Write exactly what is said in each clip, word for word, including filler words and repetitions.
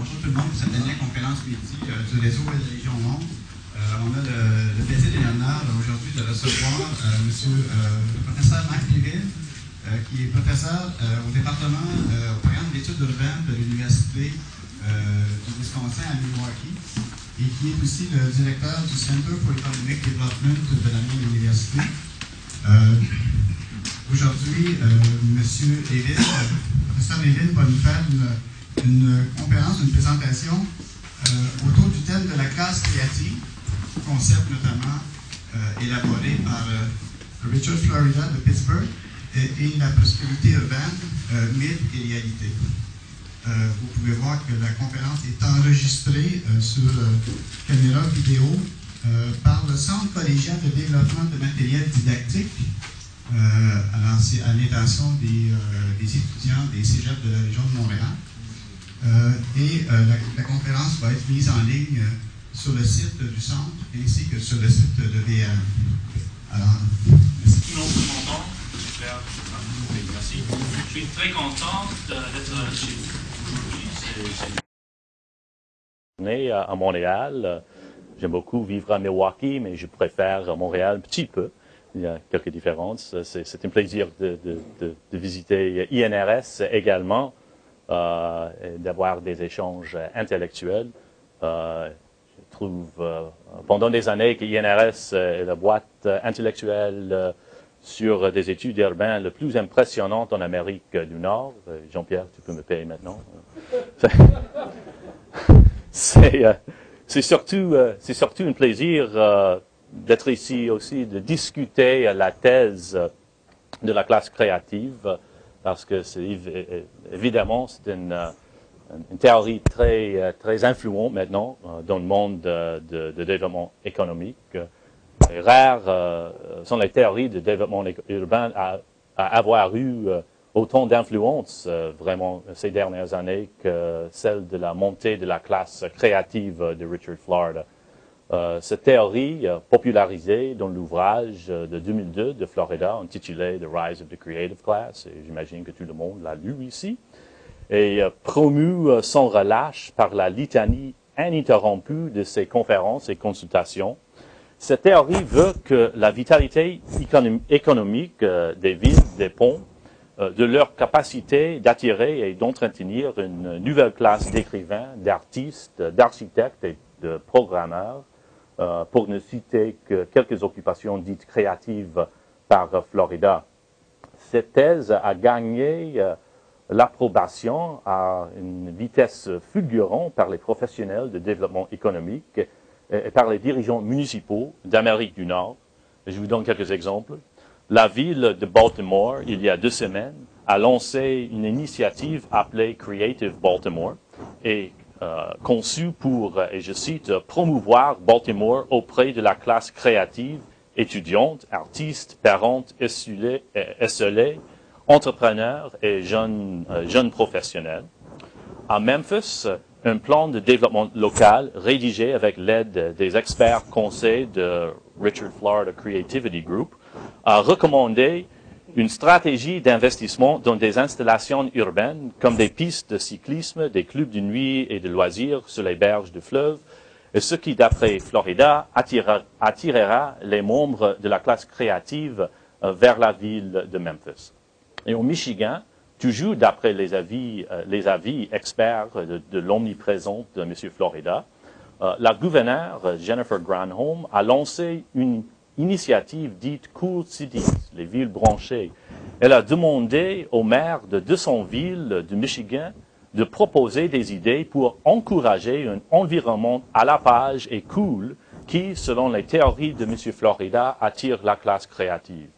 bonjour tout le monde, pour cette dernière conférence midi euh, du réseau de la Légion Monde. Euh, on a le, le plaisir et l'honneur aujourd'hui de recevoir euh, monsieur, euh, le professeur Marc Levine, euh, qui est professeur euh, au département, euh, au programme d'études urbaines de l'Université euh, du Wisconsin à Milwaukee, et qui est aussi le directeur du Center for Economic Development de la même université. Euh, Aujourd'hui, euh, M. Levine, le professeur Levine va nous faire une, une conférence, une présentation euh, autour du thème de la classe créative, concept notamment euh, élaboré par euh, Richard Florida de Pittsburgh, et, et la prospérité urbaine, euh, mythes et réalités. Euh, vous pouvez voir que la conférence est enregistrée euh, sur euh, caméra vidéo euh, par le Centre collégial de développement de matériel didactique. Euh, alors, c'est à l'intention des, euh, des étudiants des cégeps de la région de Montréal. Euh, et euh, la, la conférence va être mise en ligne euh, sur le site du centre ainsi que sur le site de V R. Alors, merci. Nous sommes contents. Merci. Je suis très content d'être chez vous aujourd'hui. On est à Montréal. J'aime beaucoup vivre à Milwaukee, mais je préfère Montréal un petit peu. Il y a quelques différences. C'est un plaisir de, de, de, de visiter I N R S également, euh, d'avoir des échanges intellectuels. Euh, je trouve euh, pendant des années que I N R S est la boîte intellectuelle sur des études urbaines la plus impressionnante en Amérique du Nord. Jean-Pierre, tu peux me payer maintenant. C'est euh, surtout, euh, surtout un plaisir euh, d'être ici aussi, de discuter la thèse de la classe créative, parce que c'est évidemment c'est une, une théorie très, très influente maintenant dans le monde de, de développement économique. Et rares sont les théories de développement urbain à, à avoir eu autant d'influence vraiment ces dernières années que celle de la montée de la classe créative de Richard Florida. Euh, cette théorie euh, popularisée dans l'ouvrage euh, de deux mille deux de Florida, intitulé « The Rise of the Creative Class », et j'imagine que tout le monde l'a lu ici, et euh, promue euh, sans relâche par la litanie ininterrompue de ses conférences et consultations. Cette théorie veut que la vitalité économ économique euh, des villes dépend euh, de leur capacité d'attirer et d'entretenir une nouvelle classe d'écrivains, d'artistes, d'architectes et de programmeurs, Euh, pour ne citer que quelques occupations dites créatives par euh, Florida. Cette thèse a gagné euh, l'approbation à une vitesse fulgurante par les professionnels de développement économique et, et par les dirigeants municipaux d'Amérique du Nord. Je vous donne quelques exemples. La ville de Baltimore, il y a deux semaines, a lancé une initiative appelée Creative Baltimore et Euh, conçu pour, et je cite, « promouvoir Baltimore auprès de la classe créative, étudiante, artiste, parente, esselée, entrepreneur et jeunes euh, jeune professionnels. » À Memphis, un plan de développement local rédigé avec l'aide des experts conseils de Richard Florida Creativity Group a recommandé une stratégie d'investissement dans des installations urbaines comme des pistes de cyclisme, des clubs de nuit et de loisirs sur les berges du fleuve, ce qui, d'après Florida, attira, attirera les membres de la classe créative euh, vers la ville de Memphis. Et au Michigan, toujours d'après les avis, euh, les avis experts de, de l'omniprésente de M. Florida, euh, la gouverneure Jennifer Granholm a lancé une initiative dite Cool Cities, les villes branchées. Elle a demandé aux maires de deux cents villes du Michigan de proposer des idées pour encourager un environnement à la page et cool qui, selon les théories de M. Florida, attire la classe créative.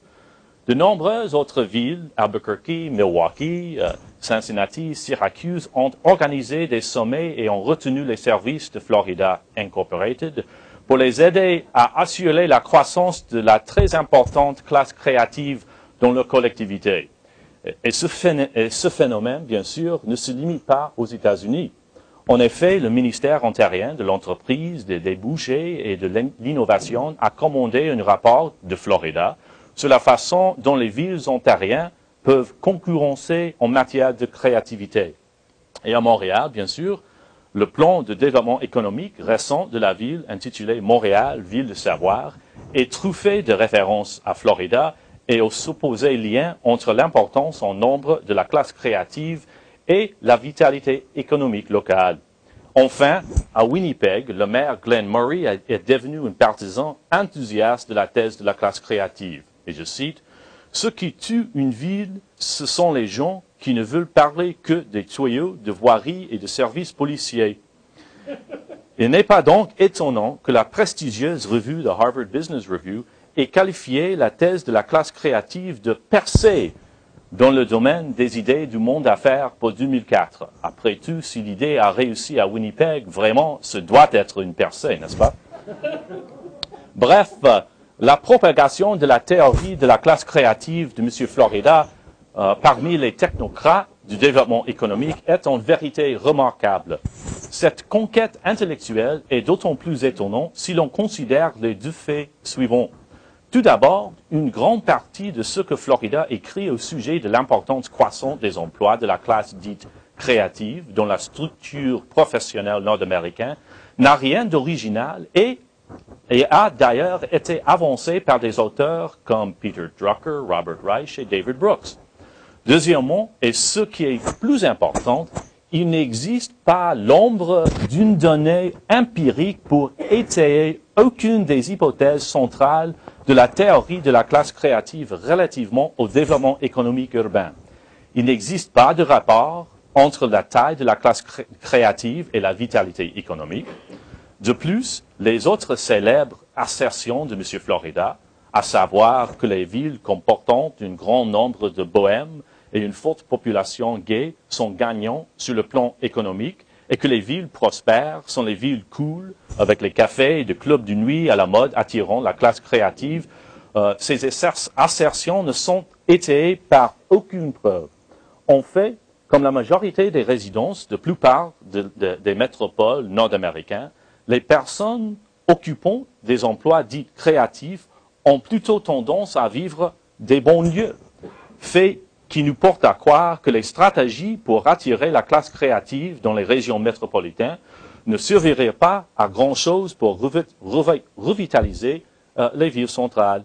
De nombreuses autres villes, Albuquerque, Milwaukee, Cincinnati, Syracuse, ont organisé des sommets et ont retenu les services de Florida Incorporated pour les aider à assurer la croissance de la très importante classe créative dans leur collectivité. Et ce phénomène, bien sûr, ne se limite pas aux États-Unis. En effet, le ministère ontarien de l'entreprise, des débouchés et de l'innovation a commandé un rapport de Florida sur la façon dont les villes ontariennes peuvent concurrencer en matière de créativité. Et à Montréal, bien sûr, le plan de développement économique récent de la ville, intitulé « Montréal, ville de savoir », est truffé de références à Florida et aux supposés liens entre l'importance en nombre de la classe créative et la vitalité économique locale. Enfin, à Winnipeg, le maire Glenn Murray est devenu un partisan enthousiaste de la thèse de la classe créative. Et je cite, « Ce qui tue une ville, ce sont les gens qui ne veulent parler que des tuyaux de voirie et de services policiers. » Il n'est pas donc étonnant que la prestigieuse revue de Harvard Business Review ait qualifié la thèse de la classe créative de « percée » dans le domaine des idées du monde d'affaires pour deux mille quatre. Après tout, si l'idée a réussi à Winnipeg, vraiment, ce doit être une percée, n'est-ce pas? Bref, la propagation de la théorie de la classe créative de M. Florida euh, parmi les technocrates du développement économique est en vérité remarquable. Cette conquête intellectuelle est d'autant plus étonnante si l'on considère les deux faits suivants. Tout d'abord, une grande partie de ce que Florida écrit au sujet de l'importance croissante des emplois de la classe dite créative dans la structure professionnelle nord-américaine n'a rien d'original et, et a d'ailleurs été avancée par des auteurs comme Peter Drucker, Robert Reich et David Brooks. Deuxièmement, et ce qui est plus important, il n'existe pas l'ombre d'une donnée empirique pour étayer aucune des hypothèses centrales de la théorie de la classe créative relativement au développement économique urbain. Il n'existe pas de rapport entre la taille de la classe cré- créative et la vitalité économique. De plus, les autres célèbres assertions de M. Florida, à savoir que les villes comportant un grand nombre de bohèmes et une forte population gay sont gagnants sur le plan économique, et que les villes prospères sont les villes cool, avec les cafés et les clubs de nuit à la mode attirant la classe créative. Euh, ces assertions ne sont étayées par aucune preuve. En fait, comme la majorité des résidences de plupart de, de, des métropoles nord-américaines, les personnes occupant des emplois dits créatifs ont plutôt tendance à vivre des bons lieux. Fait qui nous porte à croire que les stratégies pour attirer la classe créative dans les régions métropolitaines ne serviraient pas à grand-chose pour revitaliser euh, les villes centrales.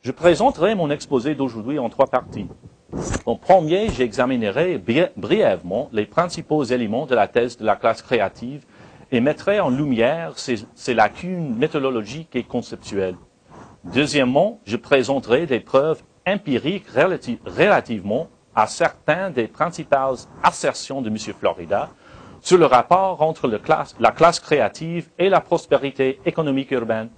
Je présenterai mon exposé d'aujourd'hui en trois parties. En premier, j'examinerai bri- brièvement les principaux éléments de la thèse de la classe créative et mettrai en lumière ses, ses lacunes méthodologiques et conceptuelles. Deuxièmement, je présenterai des preuves empirique relative, relativement à certains des principales assertions de M. Florida sur le rapport entre le classe, la classe créative et la prospérité économique urbaine.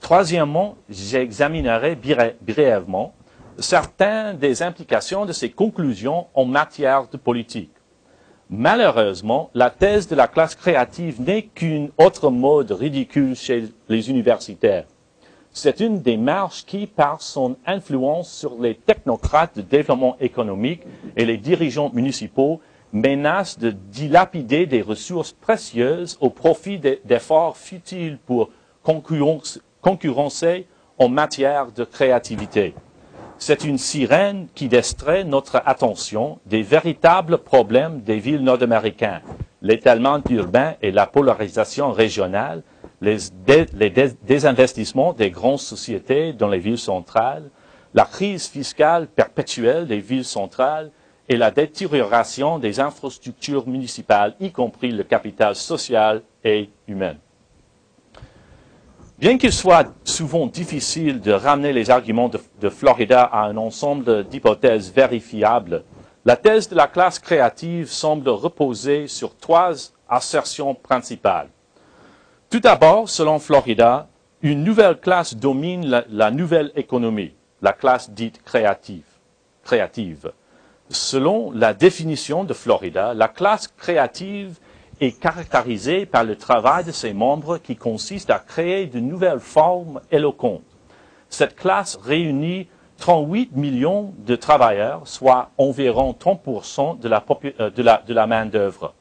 Troisièmement, j'examinerai bré, brièvement certaines des implications de ces conclusions en matière de politique. Malheureusement, la thèse de la classe créative n'est qu'une autre mode ridicule chez les universitaires. C'est une démarche qui, par son influence sur les technocrates de développement économique et les dirigeants municipaux, menace de dilapider des ressources précieuses au profit d'efforts futiles pour concurrencer en matière de créativité. C'est une sirène qui distrait notre attention des véritables problèmes des villes nord-américaines, l'étalement urbain et la polarisation régionale, les, dé, les dés, désinvestissements des grandes sociétés dans les villes centrales, la crise fiscale perpétuelle des villes centrales et la détérioration des infrastructures municipales, y compris le capital social et humain. Bien qu'il soit souvent difficile de ramener les arguments de, de Florida à un ensemble d'hypothèses vérifiables, la thèse de la classe créative semble reposer sur trois assertions principales. Tout d'abord, selon Florida, une nouvelle classe domine la, la nouvelle économie, la classe dite créative. créative. Selon la définition de Florida, la classe créative est caractérisée par le travail de ses membres qui consiste à créer de nouvelles formes éloquentes. Cette classe réunit trente-huit millions de travailleurs, soit environ trente pour cent de la, de la, de la main-d'œuvre.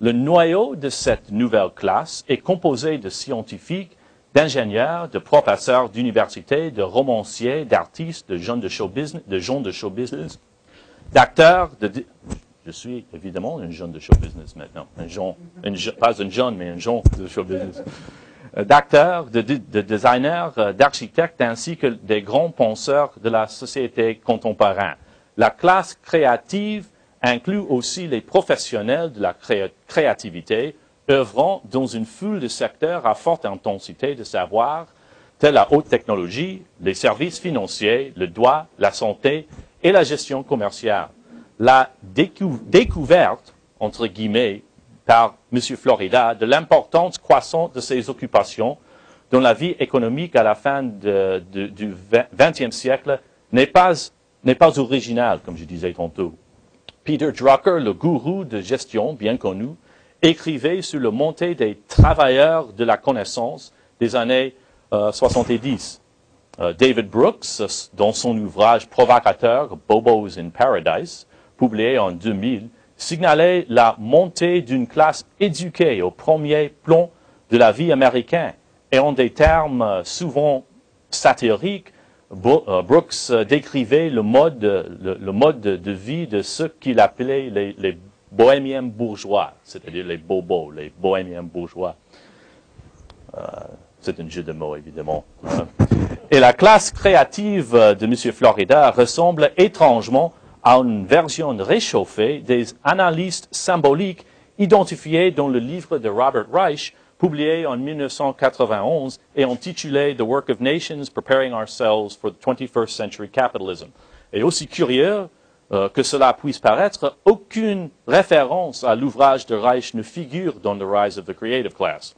Le noyau de cette nouvelle classe est composé de scientifiques, d'ingénieurs, de professeurs d'université, de romanciers, d'artistes, de gens de show business, de gens de show business, d'acteurs, de, Je suis évidemment un jeune de show business maintenant. Un jeune, une, pas un jeune, mais un jeune de show business. D'acteurs, de, de designers, d'architectes, ainsi que des grands penseurs de la société contemporaine. La classe créative inclut aussi les professionnels de la créativité, œuvrant dans une foule de secteurs à forte intensité de savoir, tels la haute technologie, les services financiers, le droit, la santé et la gestion commerciale. La décou- découverte, entre guillemets, par M. Florida, de l'importance croissante de ces occupations dans la vie économique à la fin de, de, du vingtième siècle n'est pas, n'est pas originale, comme je disais tantôt. Peter Drucker, le gourou de gestion bien connu, écrivait sur le montée des travailleurs de la connaissance des années euh, soixante-dix. Euh, David Brooks, dans son ouvrage provocateur « Bobos in Paradise », publié en deux mille, signalait la montée d'une classe éduquée au premier plan de la vie américaine. Et en des termes souvent satiriques, Brooks décrivait le mode, le, le mode de vie de ce qu'il appelait les, les bohémiens bourgeois, c'est-à-dire les bobos, les bohémiens bourgeois. Euh, c'est un jeu de mots, évidemment. Et la classe créative de M. Florida ressemble étrangement à une version réchauffée des analystes symboliques identifiés dans le livre de Robert Reich, publié en mille neuf cent quatre-vingt-onze et intitulé « The Work of Nations, Preparing Ourselves for the twenty-first Century Capitalism ». Et aussi curieux euh, que cela puisse paraître, aucune référence à l'ouvrage de Reich ne figure dans « The Rise of the Creative Class ».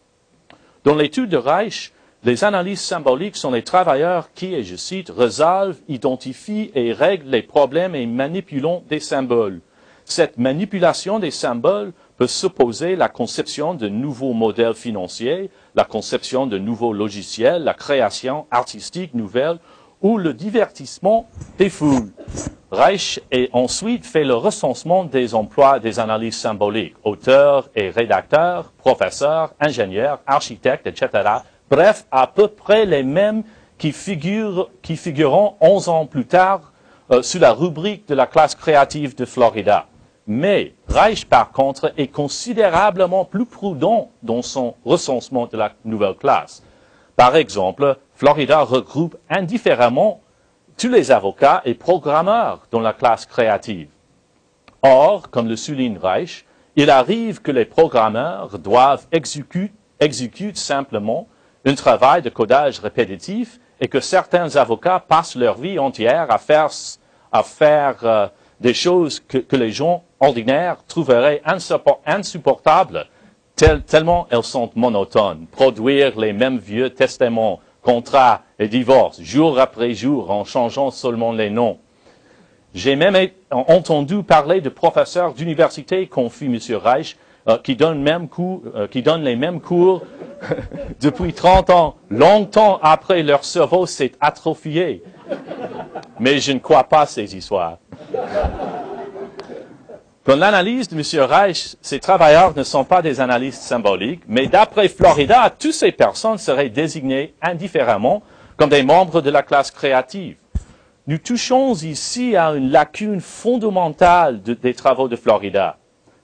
Dans l'étude de Reich, les analyses symboliques sont les travailleurs qui, et je cite, « résolvent, identifient et règlent les problèmes et manipulent des symboles ». Cette manipulation des symboles peut supposer la conception de nouveaux modèles financiers, la conception de nouveaux logiciels, la création artistique nouvelle ou le divertissement des foules. Reich a ensuite fait le recensement des emplois des analyses symboliques, auteurs et rédacteurs, professeurs, ingénieurs, architectes, et cetera, bref, à peu près les mêmes qui figurent, qui figureront onze ans plus tard euh, sous la rubrique de la classe créative de Florida. Mais Reich, par contre, est considérablement plus prudent dans son recensement de la nouvelle classe. Par exemple, Florida regroupe indifféremment tous les avocats et programmeurs dans la classe créative. Or, comme le souligne Reich, il arrive que les programmeurs doivent exécuter, exécuter simplement un travail de codage répétitif et que certains avocats passent leur vie entière à faire, à faire euh, des choses que, que les gens ordinaires trouveraient insupportables, tel, tellement elles sont monotones. Produire les mêmes vieux testaments, contrats et divorces, jour après jour, en changeant seulement les noms. J'ai même entendu parler de professeurs d'université, confie M. Reich, Euh, qui donne même cours, euh, qui donne les mêmes cours depuis trente ans, longtemps après leur cerveau s'est atrophié. Mais je ne crois pas ces histoires. Dans l'analyse de M. Reich, ces travailleurs ne sont pas des analystes symboliques, mais d'après Florida, toutes ces personnes seraient désignées indifféremment comme des membres de la classe créative. Nous touchons ici à une lacune fondamentale de, des travaux de Florida.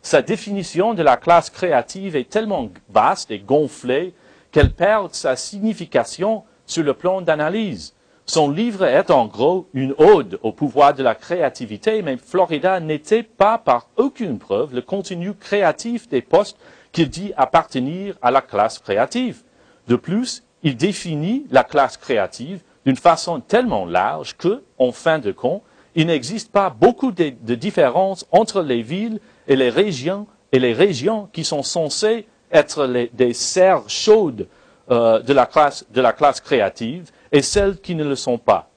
Sa définition de la classe créative est tellement vaste et gonflée qu'elle perd sa signification sur le plan d'analyse. Son livre est en gros une ode au pouvoir de la créativité, mais Florida n'était pas par aucune preuve le contenu créatif des postes qu'il dit appartenir à la classe créative. De plus, il définit la classe créative d'une façon tellement large que, en fin de compte, il n'existe pas beaucoup de, de différences entre les villes et les régions, et les régions qui sont censées être les, des serres chaudes euh, de, la classe, de la classe créative et celles qui ne le sont pas.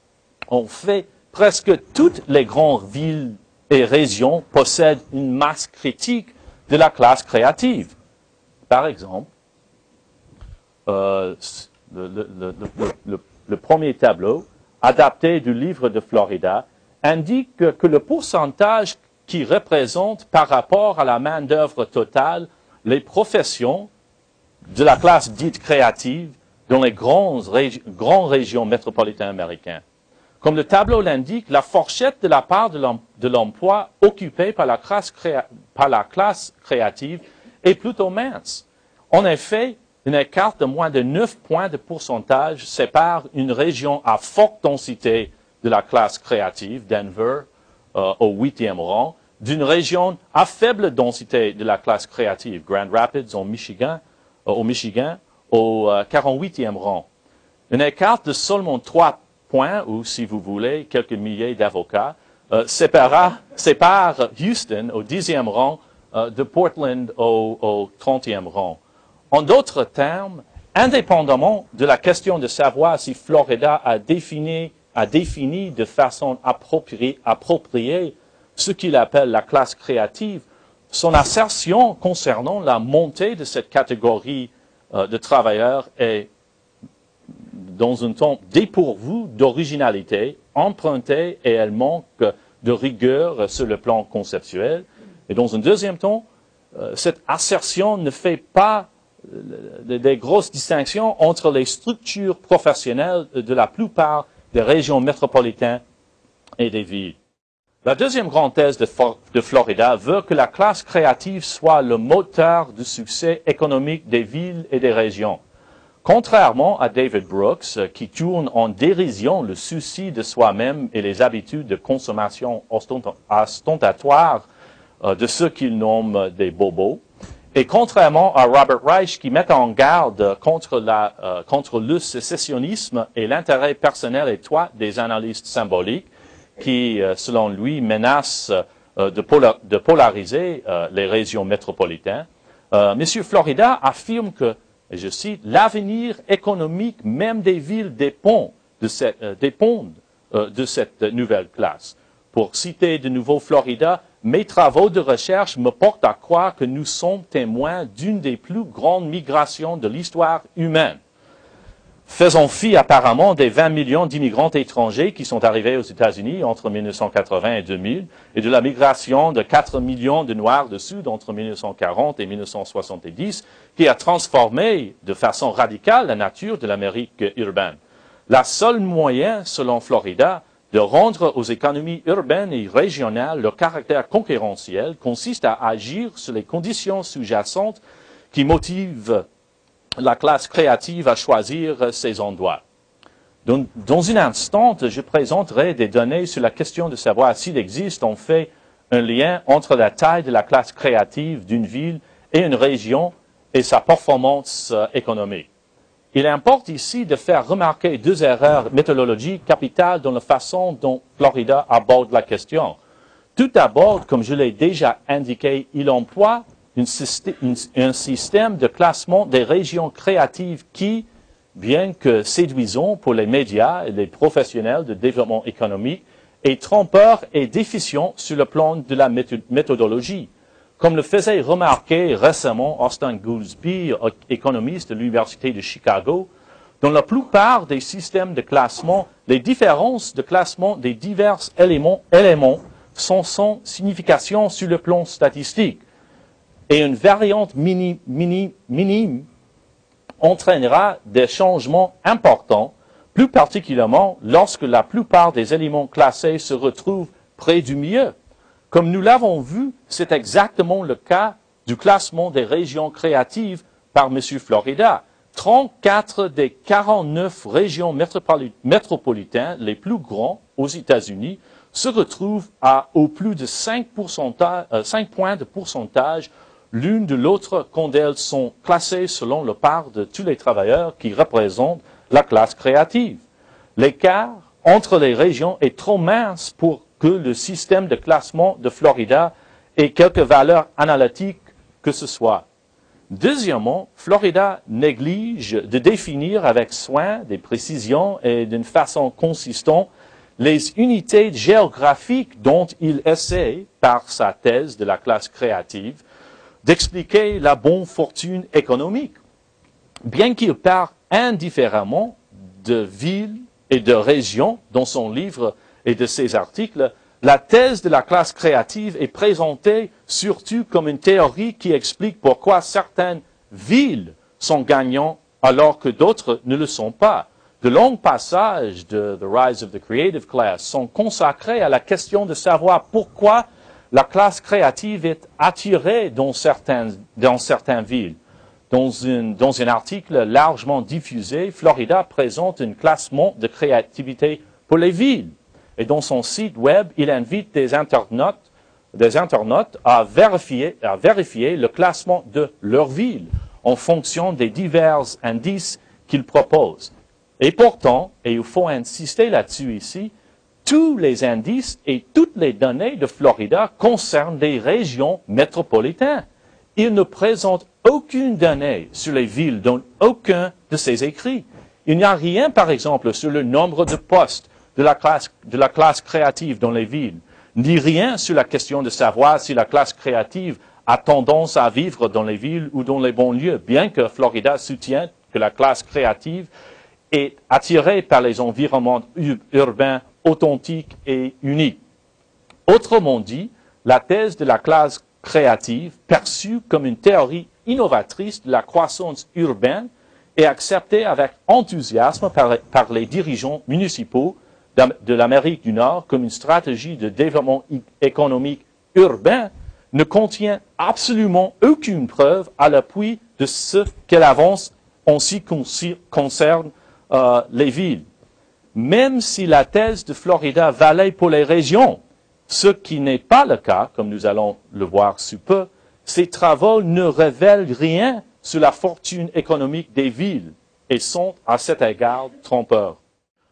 En fait, presque toutes les grandes villes et régions possèdent une masse critique de la classe créative. Par exemple, euh, le, le, le, le, le, le premier tableau, adapté du livre de Florida, indique que, que le pourcentage qui représente par rapport à la main-d'œuvre totale les professions de la classe dite créative dans les grandes, régi- grandes régions métropolitaines américaines. Comme le tableau l'indique, la fourchette de la part de l'emploi occupée par la, classe créa- par la classe créative est plutôt mince. En effet, un écart de moins de neuf points de pourcentage sépare une région à forte densité de la classe créative, Denver, euh, au huitième rang, d'une région à faible densité de la classe créative, Grand Rapids au Michigan, euh, au, Michigan, au euh, quarante-huitième rang. Un écart de seulement trois points, ou si vous voulez, quelques milliers d'avocats, euh, sépare, sépare Houston au dixième rang euh, de Portland au, au trentième rang. En d'autres termes, indépendamment de la question de savoir si Florida a défini, a défini de façon appropriée, appropriée ce qu'il appelle la classe créative, son assertion concernant la montée de cette catégorie euh, de travailleurs est, dans un temps dépourvu d'originalité, empruntée et elle manque de rigueur sur le plan conceptuel. Et dans un deuxième temps, euh, cette assertion ne fait pas des grosses distinctions entre les structures professionnelles de la plupart des régions métropolitaines et des villes. La deuxième grande thèse de, For- de Florida veut que la classe créative soit le moteur du succès économique des villes et des régions. Contrairement à David Brooks, qui tourne en dérision le souci de soi-même et les habitudes de consommation ostent- ostentatoires euh, de ceux qu'il nomme des bobos, et contrairement à Robert Reich, qui met en garde contre, la, euh, contre le sécessionnisme et l'intérêt personnel étroit des analystes symboliques, qui, euh, selon lui, menacent euh, de, pola- de polariser euh, les régions métropolitaines, euh, M. Florida affirme que, et je cite, « l'avenir économique même des villes dépend de cette, euh, dépend, euh, de cette nouvelle classe ». Pour citer de nouveau Florida, mes travaux de recherche me portent à croire que nous sommes témoins d'une des plus grandes migrations de l'histoire humaine. Faisons fi apparemment des vingt millions d'immigrants étrangers qui sont arrivés aux États-Unis entre mille neuf cent quatre-vingts et deux mille, et de la migration de quatre millions de Noirs du Sud entre mille neuf cent quarante et mille neuf cent soixante-dix, qui a transformé de façon radicale la nature de l'Amérique urbaine. La seule moyen, selon Florida, de rendre aux économies urbaines et régionales leur caractère concurrentiel consiste à agir sur les conditions sous-jacentes qui motivent la classe créative à choisir ses endroits. Dans, dans un instant, je présenterai des données sur la question de savoir s'il existe en fait un lien entre la taille de la classe créative d'une ville et une région et sa performance économique. Il importe ici de faire remarquer deux erreurs méthodologiques capitales dans la façon dont Florida aborde la question. Tout d'abord, comme je l'ai déjà indiqué, il emploie une systé- une, un système de classement des régions créatives qui, bien que séduisant pour les médias et les professionnels de développement économique, est trompeur et déficient sur le plan de la méthode- méthodologie. Comme le faisait remarquer récemment Austin Goolsbee, économiste de l'Université de Chicago, dans la plupart des systèmes de classement, les différences de classement des divers éléments, éléments sont sans signification sur le plan statistique, et une variante mini, mini, minime entraînera des changements importants, plus particulièrement lorsque la plupart des éléments classés se retrouvent près du milieu. Comme nous l'avons vu, c'est exactement le cas du classement des régions créatives par M. Florida. trente-quatre des quarante-neuf régions métropoli- métropolitaines les plus grandes aux États-Unis se retrouvent à au plus de cinq, pourcenta- euh, cinq points de pourcentage l'une de l'autre quand elles sont classées selon le part de tous les travailleurs qui représentent la classe créative. L'écart entre les régions est trop mince pour que le système de classement de Florida ait quelques valeurs analytiques que ce soit. Deuxièmement, Florida néglige de définir avec soin, des précisions et d'une façon consistante les unités géographiques dont il essaie, par sa thèse de la classe créative, d'expliquer la bonne fortune économique. Bien qu'il parle indifféremment de villes et de régions dans son livre et de ses articles, la thèse de la classe créative est présentée surtout comme une théorie qui explique pourquoi certaines villes sont gagnantes alors que d'autres ne le sont pas, de longs passages de The Rise of the Creative Class sont consacrés à la question de savoir pourquoi la classe créative est attirée dans certaines, dans certaines villes. Dans, une, dans un article largement diffusé, Florida présente un classement de créativité pour les villes. Et dans son site web, il invite des internautes, des internautes à, vérifier, à vérifier le classement de leur ville en fonction des divers indices qu'ils proposent. Et pourtant, et il faut insister là-dessus ici, tous les indices et toutes les données de Florida concernent les régions métropolitaines. Il ne présente aucune donnée sur les villes dans aucun de ses écrits. Il n'y a rien, par exemple, sur le nombre de postes de la classe, de la classe créative dans les villes, ni rien sur la question de savoir si la classe créative a tendance à vivre dans les villes ou dans les banlieues, bien que Florida soutienne que la classe créative est attirée par les environnements urbains authentiques et uniques. Autrement dit, la thèse de la classe créative, perçue comme une théorie innovatrice de la croissance urbaine, est acceptée avec enthousiasme par, par les dirigeants municipaux de l'Amérique du Nord comme une stratégie de développement économique urbain, ne contient absolument aucune preuve à l'appui de ce qu'elle avance en ce qui concerne euh, les villes. Même si la thèse de Florida valait pour les régions, ce qui n'est pas le cas, comme nous allons le voir sous peu, ces travaux ne révèlent rien sur la fortune économique des villes et sont, à cet égard, trompeurs.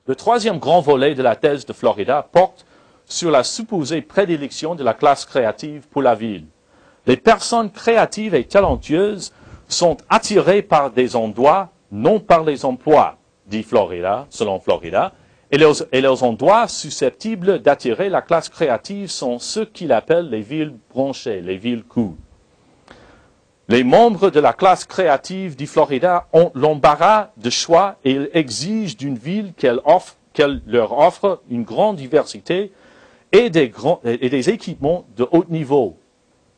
Le troisième grand volet de la thèse de Florida porte sur la supposée prédilection de la classe créative pour la ville. Les personnes créatives et talentueuses sont attirées par des endroits, non par les emplois, dit Florida, selon Florida, et les, et les endroits susceptibles d'attirer la classe créative sont ceux qu'il appelle les villes branchées, les villes cool. Les membres de la classe créative du Florida ont l'embarras de choix et ils exigent d'une ville qu'elle offre, qu'elle leur offre une grande diversité et des, grands, et des équipements de haut niveau.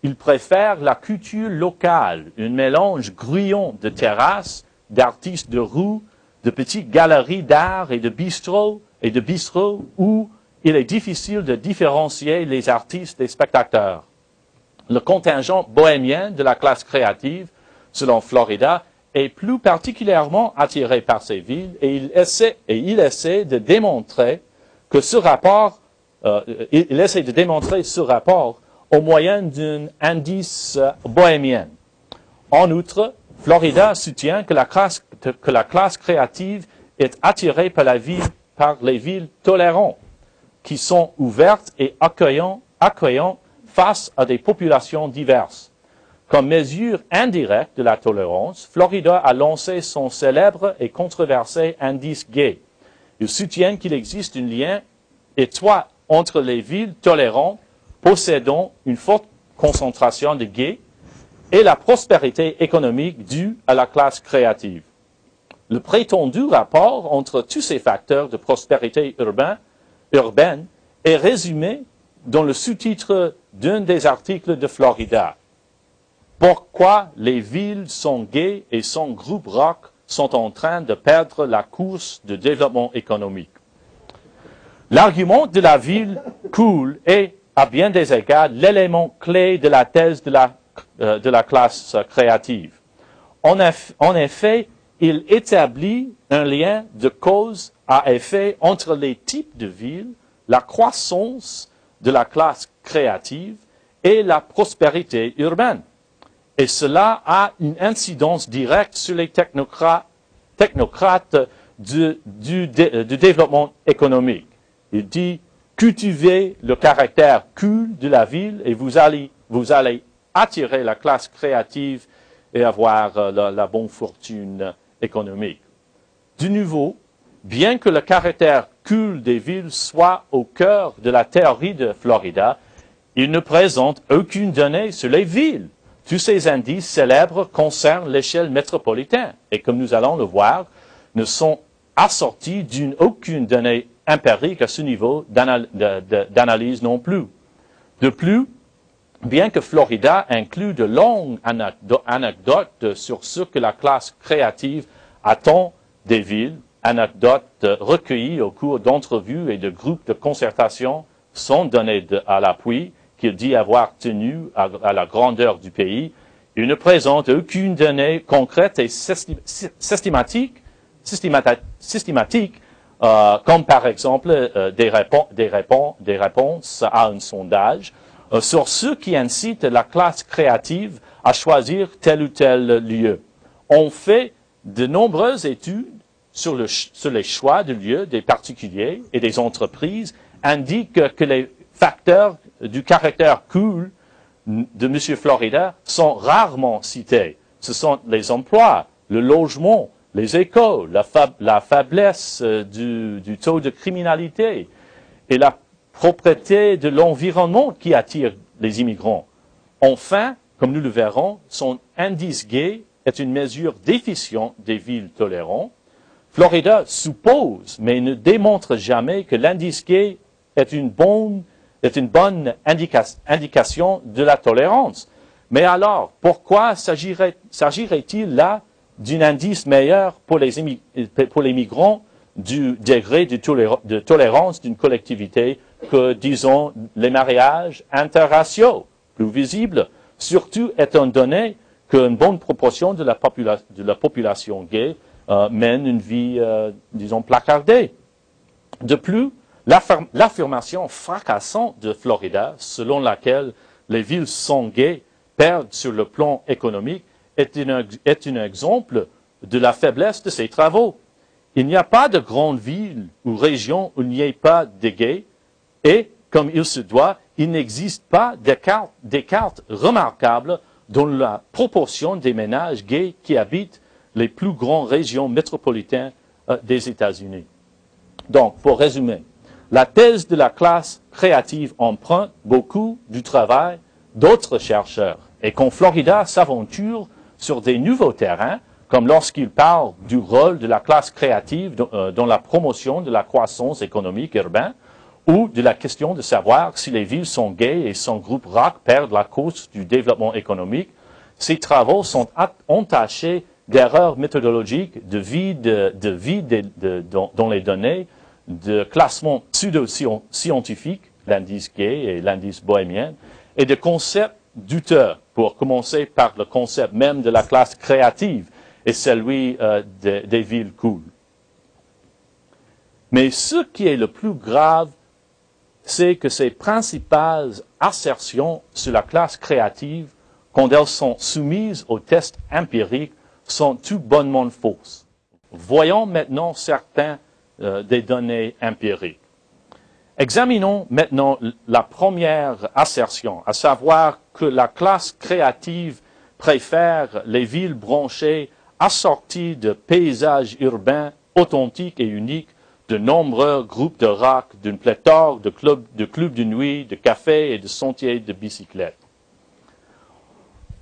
Ils préfèrent la culture locale, un mélange grouillant de terrasses, d'artistes de rue, de petites galeries d'art et de bistrots et de bistrots où il est difficile de différencier les artistes des spectateurs. Le contingent bohémien de la classe créative, selon Florida, est plus particulièrement attiré par ces villes et il essaie, et il essaie de démontrer que ce rapport, euh, il essaie de démontrer ce rapport au moyen d'un indice bohémien. En outre, Florida soutient que la classe, que la classe créative est attirée par la ville, par les villes tolérantes, qui sont ouvertes et accueillantes, accueillantes face à des populations diverses. Comme mesure indirecte de la tolérance, Florida a lancé son célèbre et controversé indice gay. Ils soutiennent qu'il existe un lien étroit entre les villes tolérantes possédant une forte concentration de gays et la prospérité économique due à la classe créative. Le prétendu rapport entre tous ces facteurs de prospérité urbaine, urbaine est résumé dans le sous-titre d'un des articles de Florida. Pourquoi les villes sont gays et son groupe rock sont en train de perdre la course de développement économique. L'argument de la ville cool est, à bien des égards, l'élément clé de la thèse de la, euh, de la classe créative. En, eff, en effet, il établit un lien de cause à effet entre les types de villes, la croissance de la classe créative et la prospérité urbaine. Et cela a une incidence directe sur les technocrates, technocrates du, du, du développement économique. Il dit, cultivez le caractère cool de la ville et vous allez, vous allez attirer la classe créative et avoir la, la bonne fortune économique. De nouveau, bien que le caractère cool des villes soit au cœur de la théorie de Florida, il ne présente aucune donnée sur les villes. Tous ces indices célèbres concernent l'échelle métropolitaine et, comme nous allons le voir, ne sont assortis d'une aucune donnée empirique à ce niveau d'analyse non plus. De plus, bien que Florida inclut de longues anecdotes sur ce que la classe créative attend des villes, anecdotes recueillies au cours d'entrevues et de groupes de concertation sont données de, à l'appui qu'il dit avoir tenu à, à la grandeur du pays. Il ne présente aucune donnée concrète et systématique, systématique, systématique euh, comme par exemple euh, des, répons, des, répons, des réponses à un sondage euh, sur ce qui incite la classe créative à choisir tel ou tel lieu. On fait de nombreuses études sur, le, sur les choix de lieux des particuliers et des entreprises, indiquent que les facteurs du caractère cool de M. Florida sont rarement cités. Ce sont les emplois, le logement, les écoles, la, fa la faiblesse du, du taux de criminalité et la propreté de l'environnement qui attire les immigrants. Enfin, comme nous le verrons, son indice gay est une mesure déficiente des villes tolérantes. Florida suppose, mais ne démontre jamais que l'indice gay est une bonne C'est une bonne indica indication de la tolérance. Mais alors, pourquoi s'agirait-il là d'un indice meilleur pour les, pour les migrants du degré de, tolér de tolérance d'une collectivité que, disons, les mariages interraciaux, plus visibles, surtout étant donné qu'une bonne proportion de la, popula de la population gay euh, mène une vie, euh, disons, placardée. De plus, l'affirmation fracassante de Florida, selon laquelle les villes sans gays perdent sur le plan économique, est une, est un exemple de la faiblesse de ses travaux. Il n'y a pas de grande ville ou région où il n'y ait pas de gays, et, comme il se doit, il n'existe pas des cartes, des cartes remarquables dans la proportion des ménages gays qui habitent les plus grandes régions métropolitaines euh, des États-Unis. Donc, pour résumer, la thèse de la classe créative emprunte beaucoup du travail d'autres chercheurs. Et quand Florida s'aventure sur des nouveaux terrains, comme lorsqu'il parle du rôle de la classe créative dans la promotion de la croissance économique urbaine, ou de la question de savoir si les villes sont gays et son groupe rock perdent la cause du développement économique, ses travaux sont entachés d'erreurs méthodologiques, de vide, de vide de, de, de, dans les données, de classement pseudo-scientifique, l'indice gay et l'indice bohémien, et de concepts douteurs, pour commencer par le concept même de la classe créative et celui euh, des, des villes cool. Mais ce qui est le plus grave, c'est que ces principales assertions sur la classe créative, quand elles sont soumises aux tests empiriques, sont tout bonnement fausses. Voyons maintenant certains des données empiriques. Examinons maintenant la première assertion, à savoir que la classe créative préfère les villes branchées assorties de paysages urbains authentiques et uniques, de nombreux groupes de rock, d'une pléthore de clubs, de clubs de nuit, de cafés et de sentiers de bicyclettes.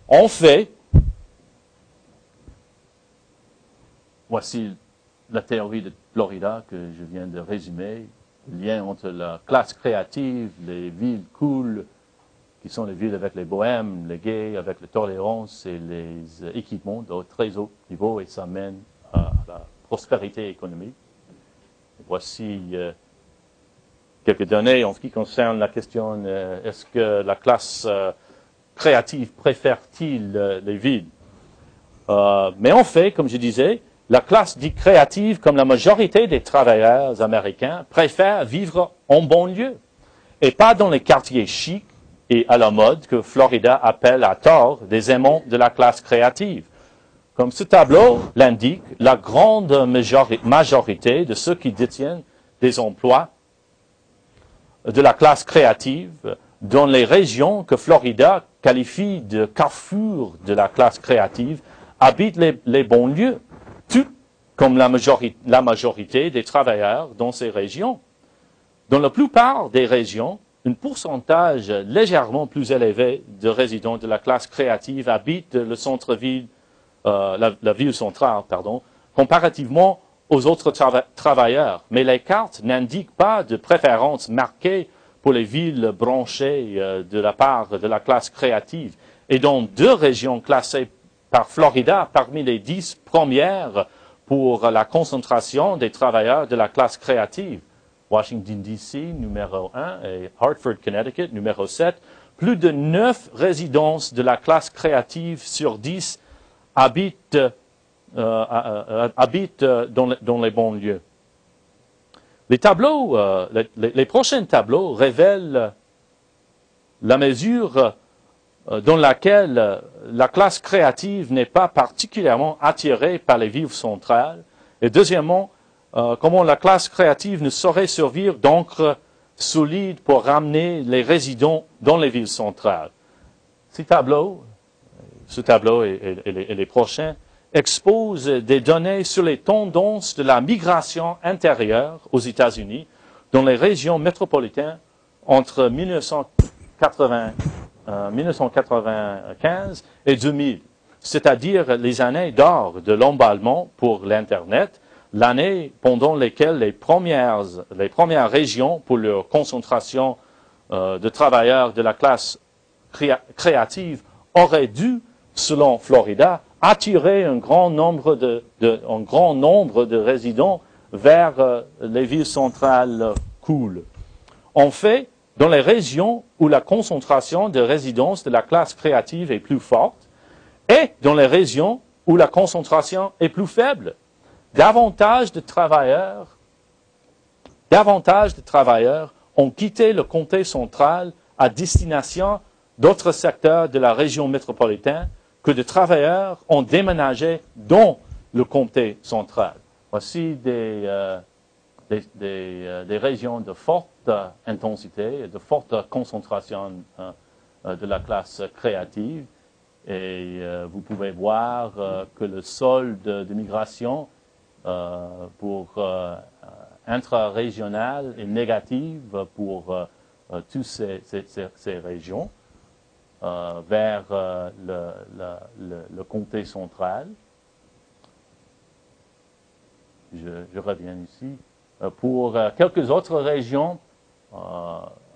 En fait, voici la théorie de Florida que je viens de résumer, le lien entre la classe créative, les villes cool, qui sont les villes avec les bohèmes, les gays, avec la tolérance et les équipements de très haut niveau, et ça mène à la prospérité économique. Et voici euh, quelques données en ce qui concerne la question, euh, est-ce que la classe euh, créative préfère-t-il euh, les villes? Euh, mais en fait, comme je disais, la classe dite créative, comme la majorité des travailleurs américains, préfère vivre en banlieue et pas dans les quartiers chics et à la mode que Florida appelle à tort des aimants de la classe créative. Comme ce tableau l'indique, la grande majorité de ceux qui détiennent des emplois de la classe créative dans les régions que Florida qualifie de carrefour de la classe créative habitent les, les banlieues. Tout comme la majorité, la majorité des travailleurs dans ces régions. Dans la plupart des régions, un pourcentage légèrement plus élevé de résidents de la classe créative habitent le centre-ville, euh, la, la ville centrale, pardon, comparativement aux autres trava travailleurs. Mais les cartes n'indiquent pas de préférence marquée pour les villes branchées euh, de la part de la classe créative. Et dans deux régions classées par Florida, parmi les dix premières pour la concentration des travailleurs de la classe créative. Washington, D C, numéro un, et Hartford, Connecticut, numéro sept. Plus de neuf résidences de la classe créative sur dix habitent, euh, habitent dans, dans les banlieues. Les tableaux, euh, les, les prochains tableaux révèlent la mesure dans laquelle la classe créative n'est pas particulièrement attirée par les villes centrales. Et deuxièmement, euh, comment la classe créative ne saurait servir d'encre solide pour ramener les résidents dans les villes centrales. Ces tableaux, ce tableau et, et, et, les, et les prochains, exposent des données sur les tendances de la migration intérieure aux États-Unis dans les régions métropolitaines entre mille neuf cent quatre-vingt-quinze et deux mille, c'est-à-dire les années d'or de l'emballement pour l'Internet, l'année pendant laquelle les premières, les premières régions pour leur concentration euh, de travailleurs de la classe créa- créative auraient dû, selon Florida, attirer un grand nombre de, de, un grand nombre de résidents vers euh, les villes centrales cool. En fait, dans les régions où la concentration de résidences de la classe créative est plus forte, et dans les régions où la concentration est plus faible, davantage de travailleurs, davantage de travailleurs ont quitté le comté central à destination d'autres secteurs de la région métropolitaine que de travailleurs ont déménagé dans le comté central. Voici des, euh, des, des, euh, des régions de forte euh, intensité et de forte concentration euh, euh, de la classe créative. Et euh, vous pouvez voir euh, que le solde de migration Euh, pour euh, intra-régional et négative pour euh, euh, toutes ces, ces, ces, ces régions euh, vers euh, le, le, le, le comté central. Je, je reviens ici. Euh, pour euh, quelques autres régions euh,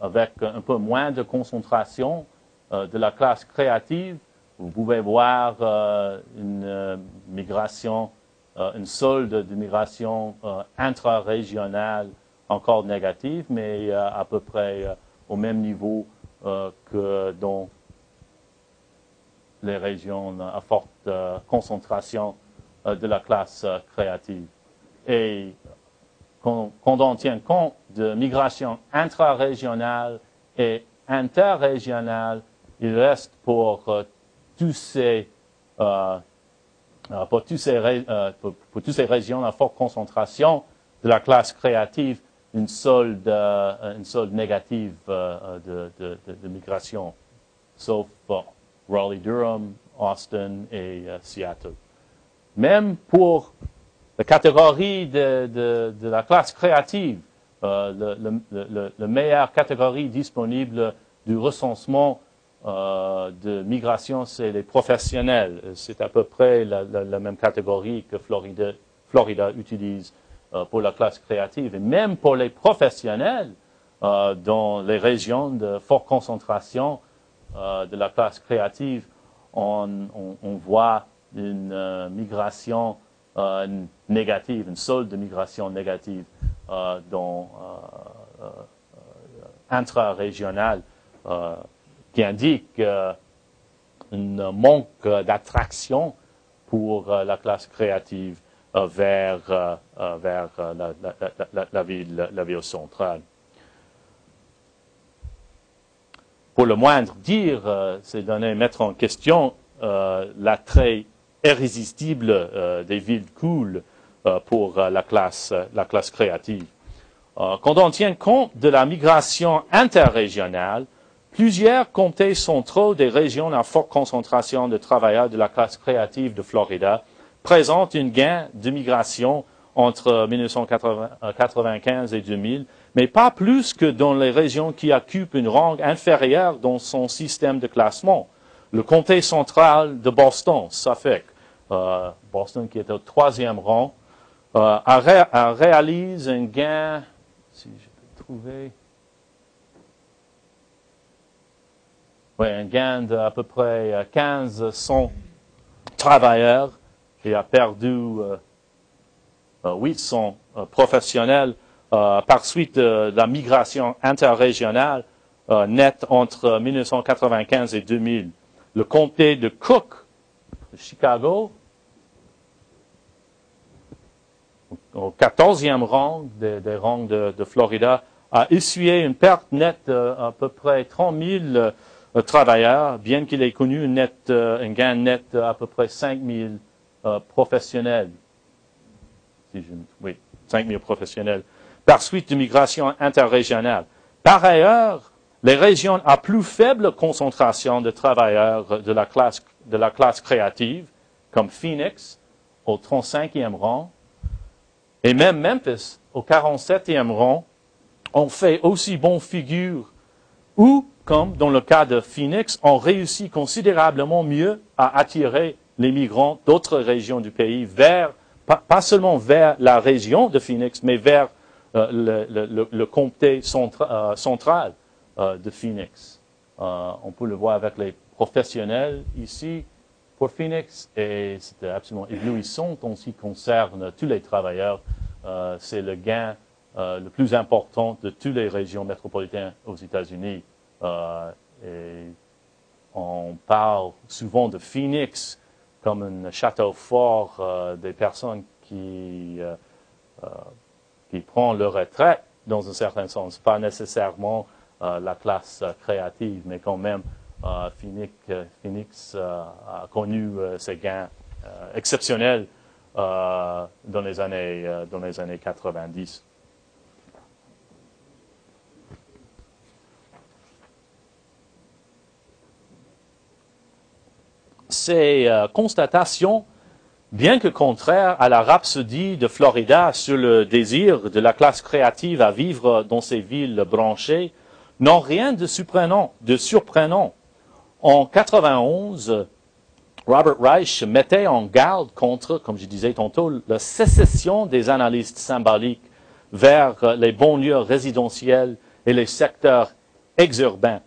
avec un peu moins de concentration euh, de la classe créative, vous pouvez voir euh, une euh, migration une solde de migration euh, intra-régionale encore négative, mais euh, à peu près euh, au même niveau euh, que dans les régions à forte euh, concentration euh, de la classe euh, créative. Et quand, quand on tient compte de migration intra-régionale et interrégionale, il reste pour euh, tous ces euh, Pour, tous ces, pour, pour toutes ces régions à forte concentration de la classe créative, une solde, une solde négative de, de, de, de migration, sauf Raleigh-Durham, Austin et Seattle. Même pour la catégorie de, de, de la classe créative, la meilleure catégorie disponible du recensement Euh, de migration, c'est les professionnels. C'est à peu près la, la, la même catégorie que Florida, Florida utilise euh, pour la classe créative. Et même pour les professionnels, euh, dans les régions de forte concentration euh, de la classe créative, on, on, on voit une euh, migration euh, négative, une solde de migration négative euh, dans, euh, euh, intra-régionale. Euh, qui indique euh, un manque d'attraction pour euh, la classe créative euh, vers, euh, vers euh, la, la, la, la, ville, la ville centrale. Pour le moindre dire, euh, ces données mettent en question euh, l'attrait irrésistible euh, des villes cool euh, pour euh, la, classe, la classe créative. Euh, quand on tient compte de la migration interrégionale, plusieurs comtés centraux des régions à forte concentration de travailleurs de la classe créative de Florida présentent une gain de migration entre mille neuf cent quatre-vingt-quinze et deux mille, mais pas plus que dans les régions qui occupent une rang inférieure dans son système de classement. Le comté central de Boston, ça fait euh, Boston qui est au troisième rang, euh, a ré, a réalise un gain, si je peux trouver... Oui, un gain d'à peu près mille cinq cents travailleurs. Il a perdu euh, euh, oui, sont euh, professionnels. Euh, par suite euh, de la migration interrégionale euh, nette entre mille neuf cent quatre-vingt-quinze et deux mille, le comté de Cook, de Chicago, au quatorzième rang des, des rangs de, de Florida, a essuyé une perte nette d'à peu près trente mille euh, travailleurs, bien qu'il ait connu une, nette, euh, une gain nette à peu près cinq mille euh, professionnels. Si je, oui, cinq mille professionnels. Par suite de migration interrégionale. Par ailleurs, les régions à plus faible concentration de travailleurs de la classe, de la classe créative, comme Phoenix, au trente-cinquième rang, et même Memphis, au quarante-septième rang, ont fait aussi bonne figure, ou, comme dans le cas de Phoenix, ont réussi considérablement mieux à attirer les migrants d'autres régions du pays, vers, pas seulement vers la région de Phoenix, mais vers Le, le, le comté centra, euh, central euh, de Phoenix. Euh, on peut le voir avec les professionnels ici pour Phoenix, et c'était absolument éblouissant en ce qui concerne tous les travailleurs. Euh, c'est le gain euh, le plus important de toutes les régions métropolitaines aux États-Unis. Euh, et on parle souvent de Phoenix comme un château fort euh, des personnes qui... Euh, euh, qui prend leur retraite dans un certain sens, pas nécessairement euh, la classe euh, créative, mais quand même euh, Phoenix, euh, Phoenix euh, a connu euh, ses gains euh, exceptionnels euh, dans les années euh, dans les années quatre-vingt-dix. Ces euh, constatations, bien que contraire à la rhapsodie de Florida sur le désir de la classe créative à vivre dans ces villes branchées, n'ont rien de surprenant. De surprenant. En mille neuf cent quatre-vingt-onze, Robert Reich mettait en garde contre, comme je disais tantôt, la sécession des analystes symboliques vers les banlieues résidentielles et les secteurs exurbains.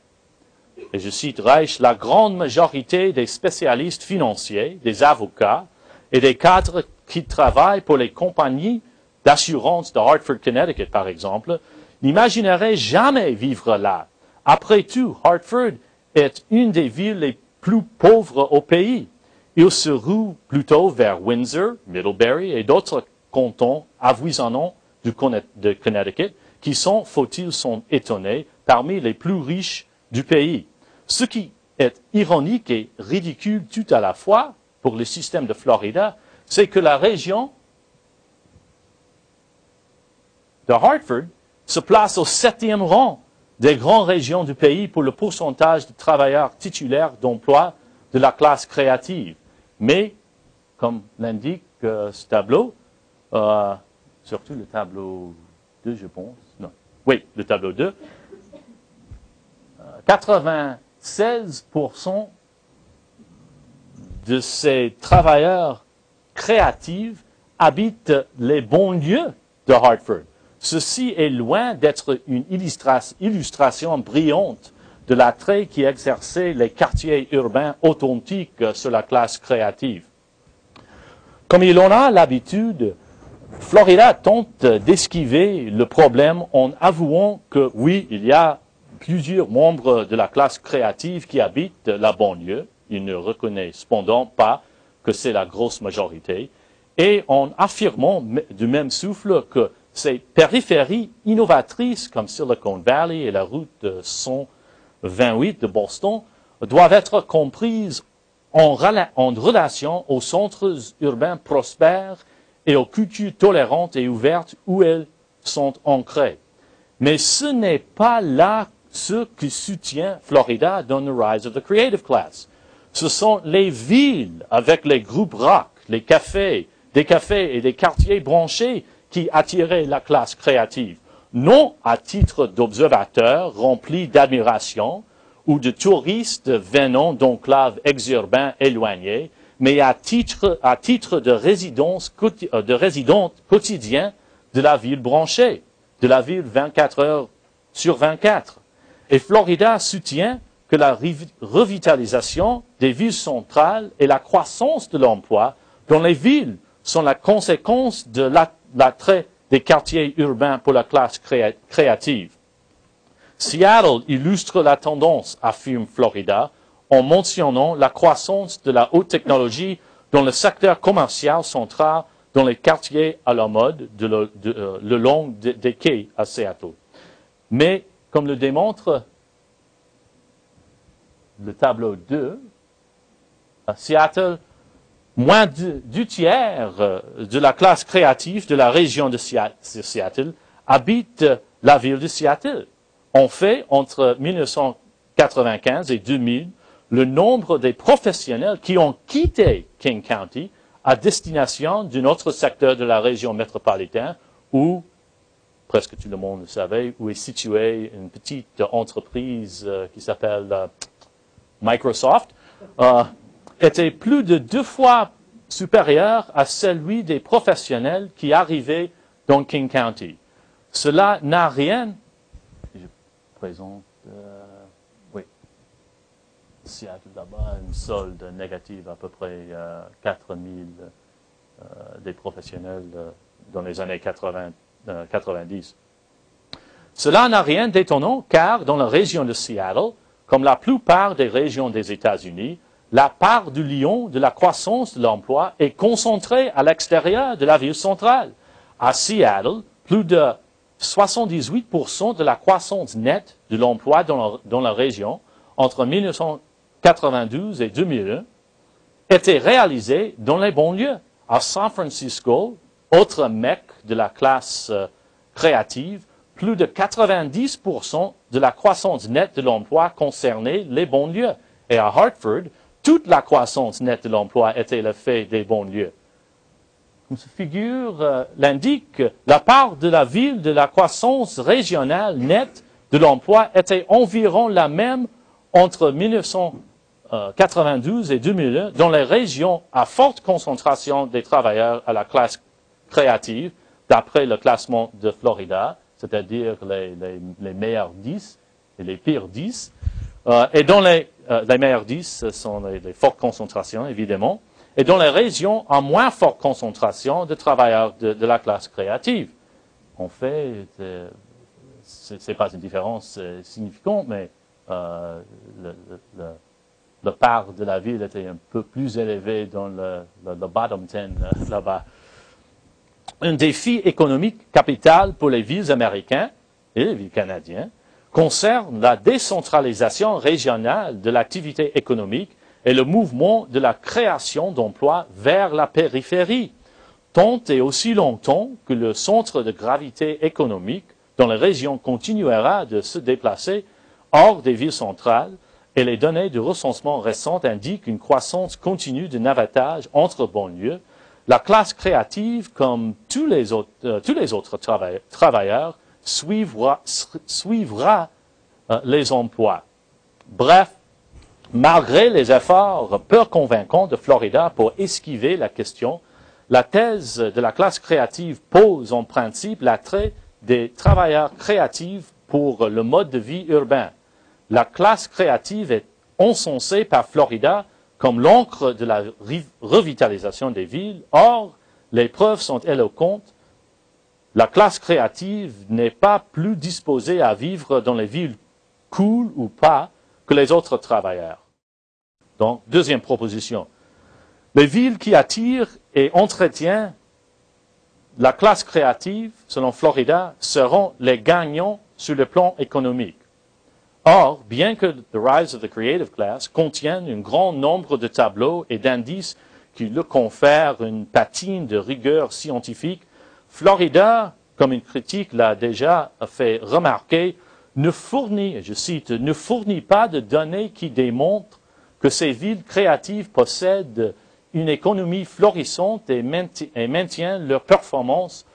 Et je cite Reich, la grande majorité des spécialistes financiers, des avocats, et des cadres qui travaillent pour les compagnies d'assurance de Hartford, Connecticut, par exemple, n'imagineraient jamais vivre là. Après tout, Hartford est une des villes les plus pauvres au pays. Ils se ruent plutôt vers Windsor, Middlebury et d'autres cantons avoisinants de Connecticut, qui sont, faut-il s'en étonner, parmi les plus riches du pays. Ce qui est ironique et ridicule tout à la fois, pour le système de Florida, c'est que la région de Hartford se place au septième rang des grandes régions du pays pour le pourcentage de travailleurs titulaires d'emploi de la classe créative. Mais, comme l'indique euh, ce tableau, euh, surtout le tableau deux, je pense, non, oui, le tableau deux, euh, quatre-vingt-seize pour cent de ces travailleurs créatifs habitent les banlieues de Hartford. Ceci est loin d'être une illustra illustration brillante de l'attrait qui exerçait les quartiers urbains authentiques sur la classe créative. Comme il en a l'habitude, Florida tente d'esquiver le problème en avouant que, oui, il y a plusieurs membres de la classe créative qui habitent la banlieue. Il ne reconnaît cependant pas que c'est la grosse majorité, et en affirmant du même souffle que ces périphéries innovatrices comme Silicon Valley et la route cent vingt-huit de Boston doivent être comprises en, rela en relation aux centres urbains prospères et aux cultures tolérantes et ouvertes où elles sont ancrées. Mais ce n'est pas là ce que soutient Florida dans The Rise of the Creative Class. Ce sont les villes avec les groupes rock, les cafés, des cafés et des quartiers branchés qui attiraient la classe créative, non à titre d'observateurs remplis d'admiration ou de touristes venant d'enclaves exurbains éloignés, mais à titre, à titre de résidence, de résidents quotidiens de la ville branchée, de la ville vingt-quatre heures sur vingt-quatre. Et Florida soutient que la revitalisation des villes centrales et la croissance de l'emploi dans les villes sont la conséquence de l'attrait des quartiers urbains pour la classe créa- créative. Seattle illustre la tendance, affirme Florida, en mentionnant la croissance de la haute technologie dans le secteur commercial central dans les quartiers à la mode de le, de, euh, le long des, des quais à Seattle. Mais, comme le démontre le tableau deux, à Seattle, moins de, du tiers de la classe créative de la région de Seattle habite la ville de Seattle. En fait, entre mille neuf cent quatre-vingt-quinze et deux mille, le nombre des professionnels qui ont quitté King County à destination d'un autre secteur de la région métropolitaine où, presque tout le monde le savait, où est située une petite entreprise qui s'appelle Microsoft, euh, était plus de deux fois supérieur à celui des professionnels qui arrivaient dans King County. Cela n'a rien... Je présente... Euh, oui. Seattle là-bas, une solde négative à peu près euh, quatre mille euh, des professionnels euh, dans les années quatre-vingts, euh, quatre-vingt-dix. Cela n'a rien d'étonnant car dans la région de Seattle, comme la plupart des régions des États-Unis, la part du lion de la croissance de l'emploi est concentrée à l'extérieur de la ville centrale. À Seattle, plus de soixante-dix-huit pour cent de la croissance nette de l'emploi dans la, dans la région, entre mille neuf cent quatre-vingt-douze et deux mille un, était réalisée dans les banlieues. À San Francisco, autre mecque de la classe euh, créative, plus de quatre-vingt-dix pour cent de la croissance nette de l'emploi concernait les banlieues. Et à Hartford, toute la croissance nette de l'emploi était le fait des banlieues. Comme cette figure euh, l'indique, la part de la ville de la croissance régionale nette de l'emploi était environ la même entre mille neuf cent quatre-vingt-douze et deux mille un dans les régions à forte concentration des travailleurs à la classe créative, d'après le classement de Florida, c'est-à-dire les, les, les meilleurs dix et les pires dix. Euh, et dans les, euh, les meilleurs dix, ce sont les, les fortes concentrations, évidemment, et dans les régions en moins forte concentration de travailleurs de, de la classe créative. En fait, euh, c'est, c'est pas une différence euh, significante, mais euh, le, le, le, le part de la ville était un peu plus élevée dans le, le, le bottom dix euh, là-bas. Un défi économique capital pour les villes américaines et les villes canadiennes concerne la décentralisation régionale de l'activité économique et le mouvement de la création d'emplois vers la périphérie, tant et aussi longtemps que le centre de gravité économique dans les régions continuera de se déplacer hors des villes centrales, et les données de recensement récentes indiquent une croissance continue de navattage entre banlieues. La classe créative, comme tous les autres, euh, tous les autres travailleurs, travailleurs suivra, suivra euh, les emplois. Bref, malgré les efforts peu convaincants de Florida pour esquiver la question, la thèse de la classe créative pose en principe l'attrait des travailleurs créatifs pour le mode de vie urbain. La classe créative est encensée par Florida comme l'encre de la revitalisation des villes. Or, les preuves sont éloquentes. La classe créative n'est pas plus disposée à vivre dans les villes cool ou pas que les autres travailleurs. Donc, deuxième proposition. Les villes qui attirent et entretiennent la classe créative, selon Florida, seront les gagnants sur le plan économique. Or, bien que The Rise of the Creative Class contienne un grand nombre de tableaux et d'indices qui lui confèrent une patine de rigueur scientifique, Florida, comme une critique l'a déjà fait remarquer, ne fournit, je cite, ne fournit pas de données qui démontrent que ces villes créatives possèdent une économie florissante et maintiennent leur performance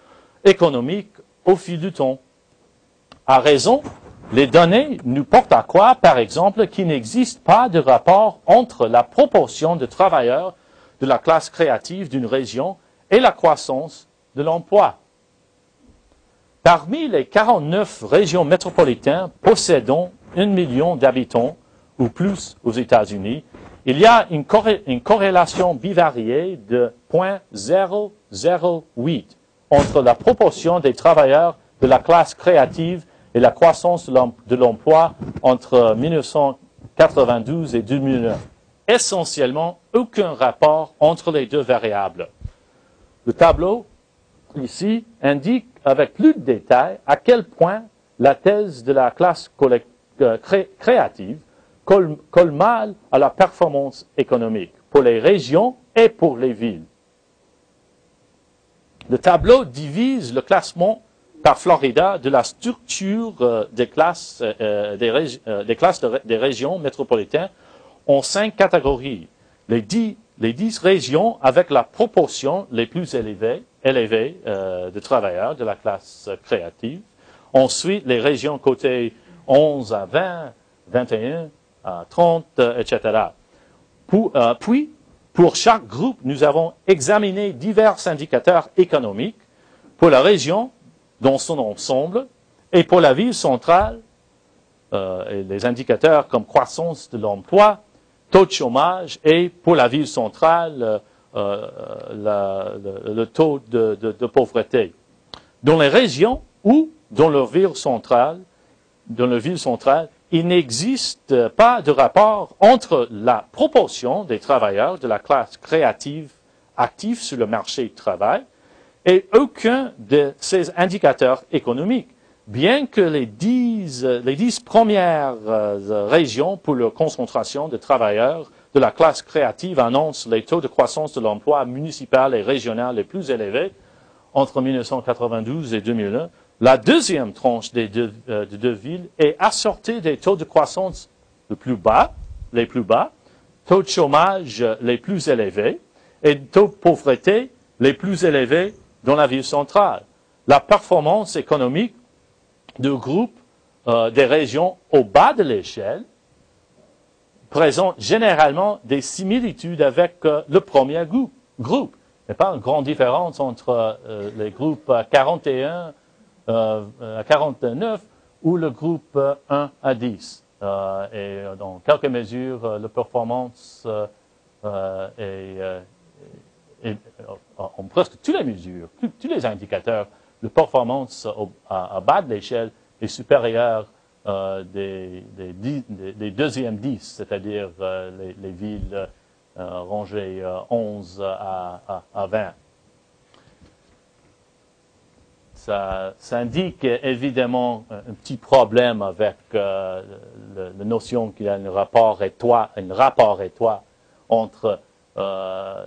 économique au fil du temps. À raison, les données nous portent à croire, par exemple, qu'il n'existe pas de rapport entre la proportion de travailleurs de la classe créative d'une région et la croissance de l'emploi. Parmi les quarante-neuf régions métropolitaines possédant un million d'habitants ou plus aux États-Unis, il y a une, corré- une corrélation bivariée de zéro virgule zéro huit entre la proportion des travailleurs de la classe créative et la croissance de l'emploi entre mille neuf cent quatre-vingt-douze et deux mille neuf. Essentiellement, aucun rapport entre les deux variables. Le tableau, ici, indique avec plus de détails à quel point la thèse de la classe cré- créative colle, colle mal à la performance économique pour les régions et pour les villes. Le tableau divise le classement par Florida de la structure euh, des classes, euh, des, régi- euh, des, classes de, des régions métropolitaines en cinq catégories. Les dix, les dix régions avec la proportion les plus élevée, élevée euh, de travailleurs de la classe créative. Ensuite, les régions cotées onze à vingt, vingt et un à trente, euh, et cetera. Pour, euh, puis, pour chaque groupe, nous avons examiné divers indicateurs économiques pour la région dans son ensemble et pour la ville centrale, euh, et les indicateurs comme croissance de l'emploi, taux de chômage et pour la ville centrale, euh, euh, la, le, le taux de, de, de pauvreté. Dans les régions ou dans leur ville centrale, dans leur ville centrale, il n'existe pas de rapport entre la proportion des travailleurs de la classe créative active sur le marché du travail et aucun de ces indicateurs économiques, bien que les dix, les dix premières euh, régions pour leur concentration de travailleurs de la classe créative annoncent les taux de croissance de l'emploi municipal et régional les plus élevés entre mille neuf cent quatre-vingt-douze et deux mille neuf. La deuxième tranche des deux, euh, des deux villes est assortie des taux de croissance les plus bas, les plus bas, taux de chômage les plus élevés et taux de pauvreté les plus élevés dans la ville centrale. La performance économique du groupe euh, des régions au bas de l'échelle présente généralement des similitudes avec euh, le premier groupe. groupe. Il n'y a pas une grande différence entre euh, les groupes quarante et un Euh, à quarante-neuf ou le groupe euh, un à dix. Euh, et euh, dans quelques mesures, euh, la performance euh, euh, est, euh, est, est, en presque toutes les mesures, tous, tous les indicateurs, la performance au, à, à bas de l'échelle est supérieure euh, des, des, dix, des, des deuxièmes dix, c'est-à-dire euh, les, les villes euh, rangées euh, onze à, à, à vingt. Ça, ça indique évidemment un petit problème avec euh, la notion qu'il y a un rapport étroit, un rapport étroit entre euh,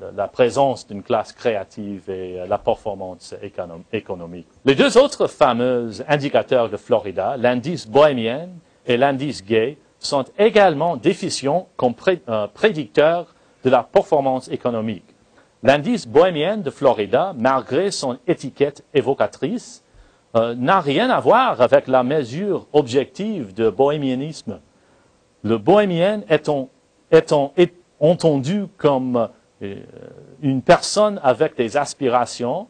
le, la présence d'une classe créative et la performance économ, économique. Les deux autres fameux indicateurs de Florida, l'indice bohémien et l'indice gay, sont également déficients comme pré, euh, prédicteurs de la performance économique. L'indice bohémien de Florida, malgré son étiquette évocatrice, euh, n'a rien à voir avec la mesure objective de bohémianisme. Le bohémien étant, étant est, entendu comme euh, une personne avec des aspirations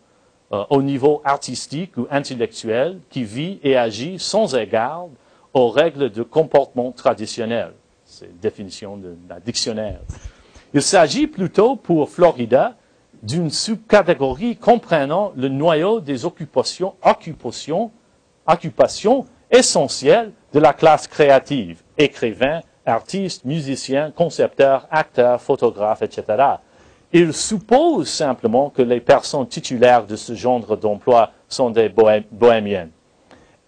euh, au niveau artistique ou intellectuel qui vit et agit sans égard aux règles de comportement traditionnel. C'est une définition d'un dictionnaire. Il s'agit plutôt pour Florida d'une subcatégorie comprenant le noyau des occupations, occupations, occupations essentielles de la classe créative, écrivains, artistes, musiciens, concepteurs, acteurs, photographes, et cetera. Il suppose simplement que les personnes titulaires de ce genre d'emploi sont des bohémiennes.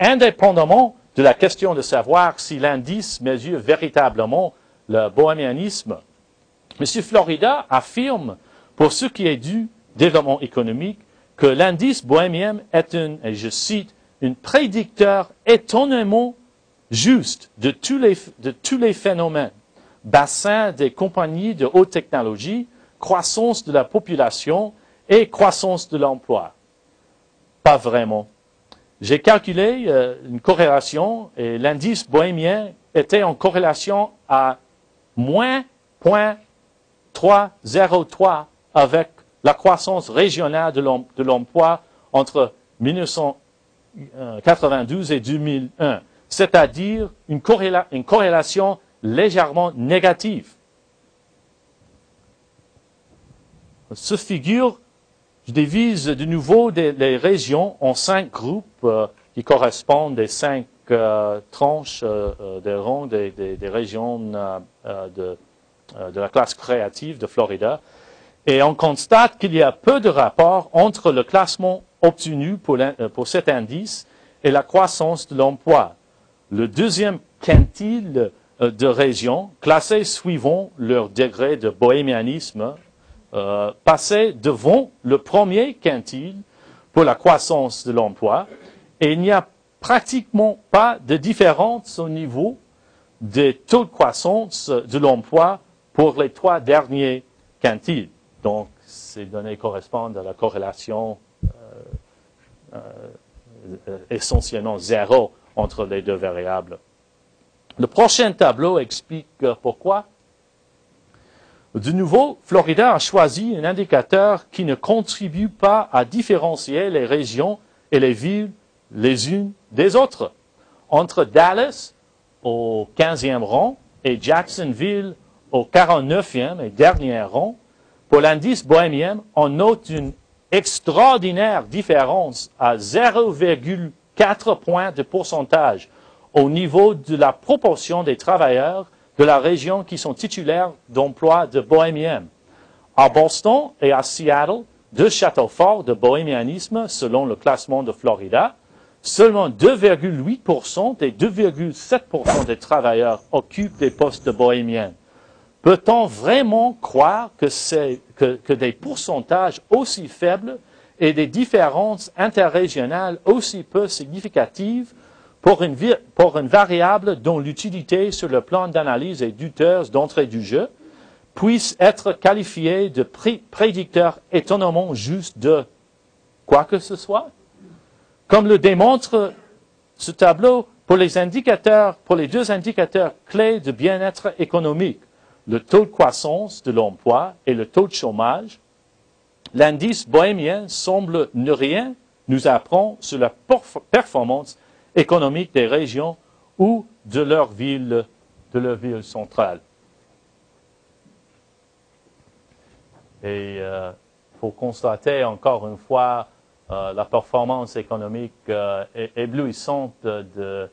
Indépendamment de la question de savoir si l'indice mesure véritablement le bohémianisme, M. Florida affirme, pour ce qui est du développement économique, que l'indice bohémien est une, et je cite, une prédicteur étonnamment juste de tous les, de tous les phénomènes. Bassin des compagnies de haute technologie, croissance de la population et croissance de l'emploi. Pas vraiment. J'ai calculé euh, une corrélation et l'indice bohémien était en corrélation à moins point trois virgule zéro trois avec la croissance régionale de l'emploi entre mille neuf cent quatre-vingt-douze et deux mille un, c'est-à-dire une, corréla- une corrélation légèrement négative. Ce figure Je divise de nouveau des, les régions en cinq groupes euh, qui correspondent des cinq euh, tranches euh, des rangs des, des, des régions euh, de, euh, de la classe créative de Florida. Et on constate qu'il y a peu de rapport entre le classement obtenu pour, pour cet indice et la croissance de l'emploi. Le deuxième quintile de régions classées suivant leur degré de bohémianisme euh, passait devant le premier quintile pour la croissance de l'emploi, et il n'y a pratiquement pas de différence au niveau des taux de croissance de l'emploi pour les trois derniers quintiles. Donc, ces données correspondent à la corrélation euh, euh, essentiellement zéro entre les deux variables. Le prochain tableau explique pourquoi. De nouveau, Florida a choisi un indicateur qui ne contribue pas à différencier les régions et les villes les unes des autres. Entre Dallas au quinzième rang et Jacksonville au quarante-neuvième et dernier rang, pour l'indice bohémien, on note une extraordinaire différence à zéro virgule quatre points de pourcentage au niveau de la proportion des travailleurs de la région qui sont titulaires d'emplois de bohémiens. À Boston et à Seattle, deux châteaux forts de bohémianisme selon le classement de Florida, seulement deux virgule huit pour cent et deux virgule sept pour cent des travailleurs occupent des postes de bohémiens. Peut-on vraiment croire que, c'est, que, que des pourcentages aussi faibles et des différences interrégionales aussi peu significatives Pour une, pour une variable dont l'utilité sur le plan d'analyse est douteuse d'entrée du jeu, puisse être qualifiée de pré- prédicteur étonnamment juste de quoi que ce soit? Comme le démontre ce tableau, pour les indicateurs, pour les deux indicateurs clés de bien-être économique, le taux de croissance de l'emploi et le taux de chômage, l'indice bohémien semble ne rien nous apprendre sur la performance économique des régions ou de leur ville, de leur ville centrale. Et euh, pour constater encore une fois euh, la performance économique euh, éblouissante de,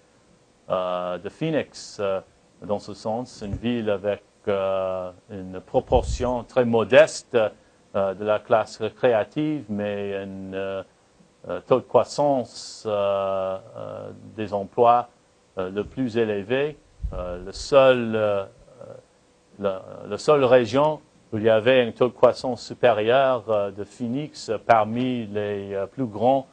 euh, de Phoenix, euh, dans ce sens, une ville avec euh, une proportion très modeste euh, de la classe créative, mais une euh, Euh, taux de croissance euh, euh, des emplois euh, le plus élevé, euh, le seul, euh, la, la seule région où il y avait un taux de croissance supérieur euh, de Phoenix euh, parmi les euh, plus grandes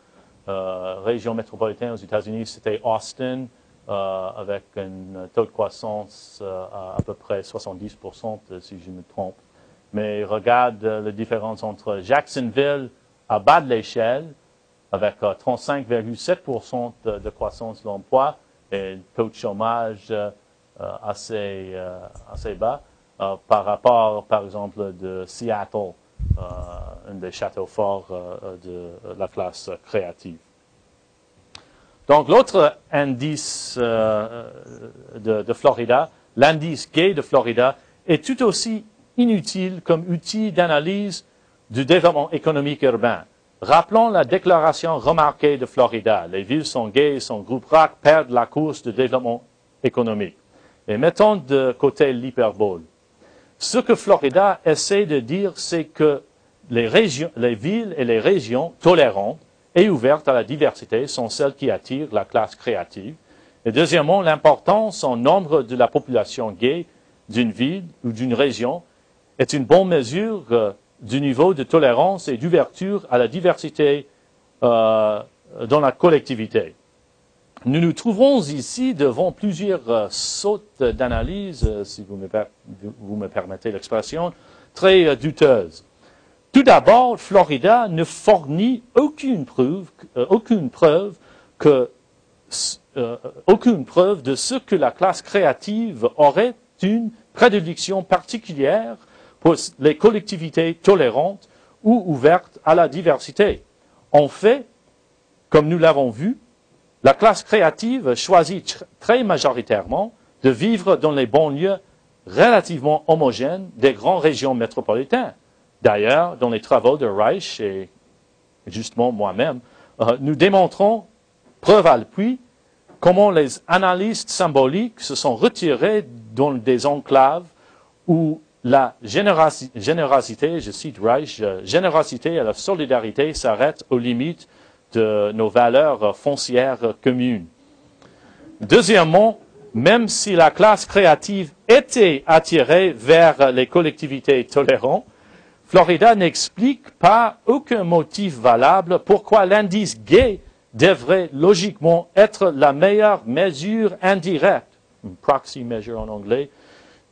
euh, régions métropolitaines aux États-Unis, c'était Austin, euh, avec un taux de croissance euh, à, à peu près soixante-dix pour cent, euh, si je me trompe. Mais regarde euh, la différence entre Jacksonville à bas de l'échelle, avec euh, trente-cinq virgule sept pour cent de, de croissance de l'emploi et le taux de chômage euh, assez, euh, assez bas euh, par rapport, par exemple, de Seattle, euh, un des châteaux forts euh, de, de la classe créative. Donc, l'autre indice euh, de, de Florida, l'indice Gay de Florida, est tout aussi inutile comme outil d'analyse du développement économique urbain. Rappelons la déclaration remarquée de Florida. Les villes sont gays, son groupe R A C perdent la course de développement économique. Et mettons de côté l'hyperbole. Ce que Florida essaie de dire, c'est que les, régions, les villes et les régions tolérantes et ouvertes à la diversité sont celles qui attirent la classe créative. Et deuxièmement, l'importance en nombre de la population gay d'une ville ou d'une région est une bonne mesure euh, du niveau de tolérance et d'ouverture à la diversité euh, dans la collectivité. Nous nous trouvons ici devant plusieurs euh, sautes d'analyse, euh, si vous me, per- vous me permettez l'expression, très euh, douteuses. Tout d'abord, Florida ne fournit aucune preuve, euh, aucune preuve que, euh, aucune preuve de ce que la classe créative aurait une prédilection particulière pour les collectivités tolérantes ou ouvertes à la diversité. En fait, comme nous l'avons vu, la classe créative choisit très majoritairement de vivre dans les banlieues relativement homogènes des grandes régions métropolitaines. D'ailleurs, dans les travaux de Reich et justement moi-même, euh, nous démontrons, preuve à l'appui, comment les analystes symboliques se sont retirés dans des enclaves où la générosi- générosité, je cite Reich, euh, générosité et la solidarité s'arrêtent aux limites de nos valeurs euh, foncières euh, communes. Deuxièmement, même si la classe créative était attirée vers les collectivités tolérantes, Florida n'explique pas aucun motif valable pourquoi l'indice gay devrait logiquement être la meilleure mesure indirecte, une proxy measure en anglais,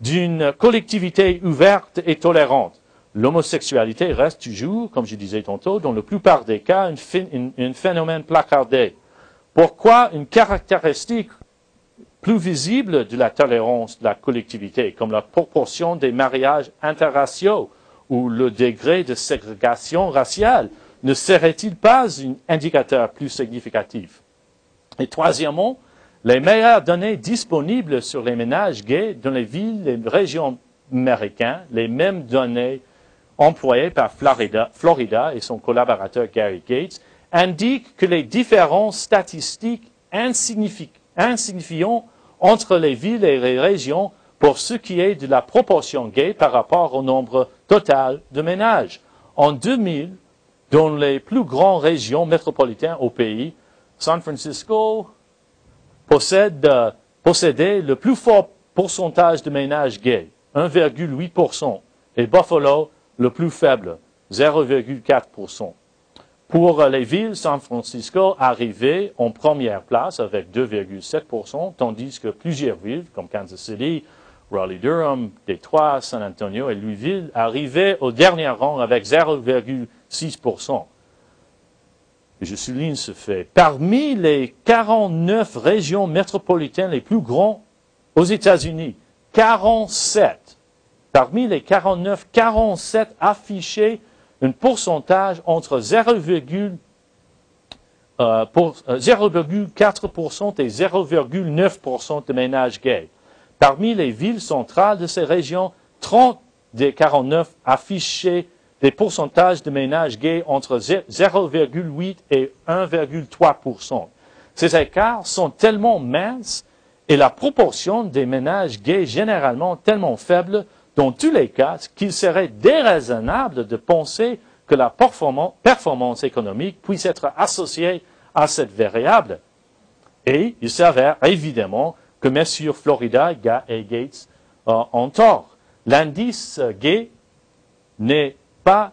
d'une collectivité ouverte et tolérante. L'homosexualité reste toujours, comme je disais tantôt, dans la plupart des cas, un phénomène placardé. Pourquoi une caractéristique plus visible de la tolérance de la collectivité, comme la proportion des mariages interraciaux ou le degré de ségrégation raciale, ne serait-il pas un indicateur plus significatif? Et troisièmement, les meilleures données disponibles sur les ménages gays dans les villes et régions américaines, les mêmes données employées par Florida, Florida et son collaborateur Gary Gates, indiquent que les différences statistiques insignifi- insignifiantes entre les villes et les régions pour ce qui est de la proportion gay par rapport au nombre total de ménages. En deux mille, dans les plus grandes régions métropolitaines au pays, San Francisco possède, euh, possédait le plus fort pourcentage de ménages gays, un virgule huit pour cent, et Buffalo le plus faible, zéro virgule quatre pour cent. Pour euh, les villes, San Francisco arrivait en première place avec deux virgule sept pour cent, tandis que plusieurs villes, comme Kansas City, Raleigh-Durham, Détroit, San Antonio et Louisville arrivaient au dernier rang avec zéro virgule six pour cent. Je souligne ce fait. Parmi les quarante-neuf régions métropolitaines les plus grandes aux États-Unis, quarante-sept, parmi les quarante-neuf, quarante-sept affichaient un pourcentage entre zéro virgule quatre pour cent et zéro virgule neuf pour cent de ménages gays. Parmi les villes centrales de ces régions, trente des quarante-neuf affichaient des pourcentages de ménages gays entre zéro virgule huit et un virgule trois pour cent. Ces écarts sont tellement minces et la proportion des ménages gays généralement tellement faible, dans tous les cas, qu'il serait déraisonnable de penser que la performance, performance économique puisse être associée à cette variable. Et il s'avère évidemment que messieurs Florida et Gates euh, ont tort. L'indice euh, gay n'est pas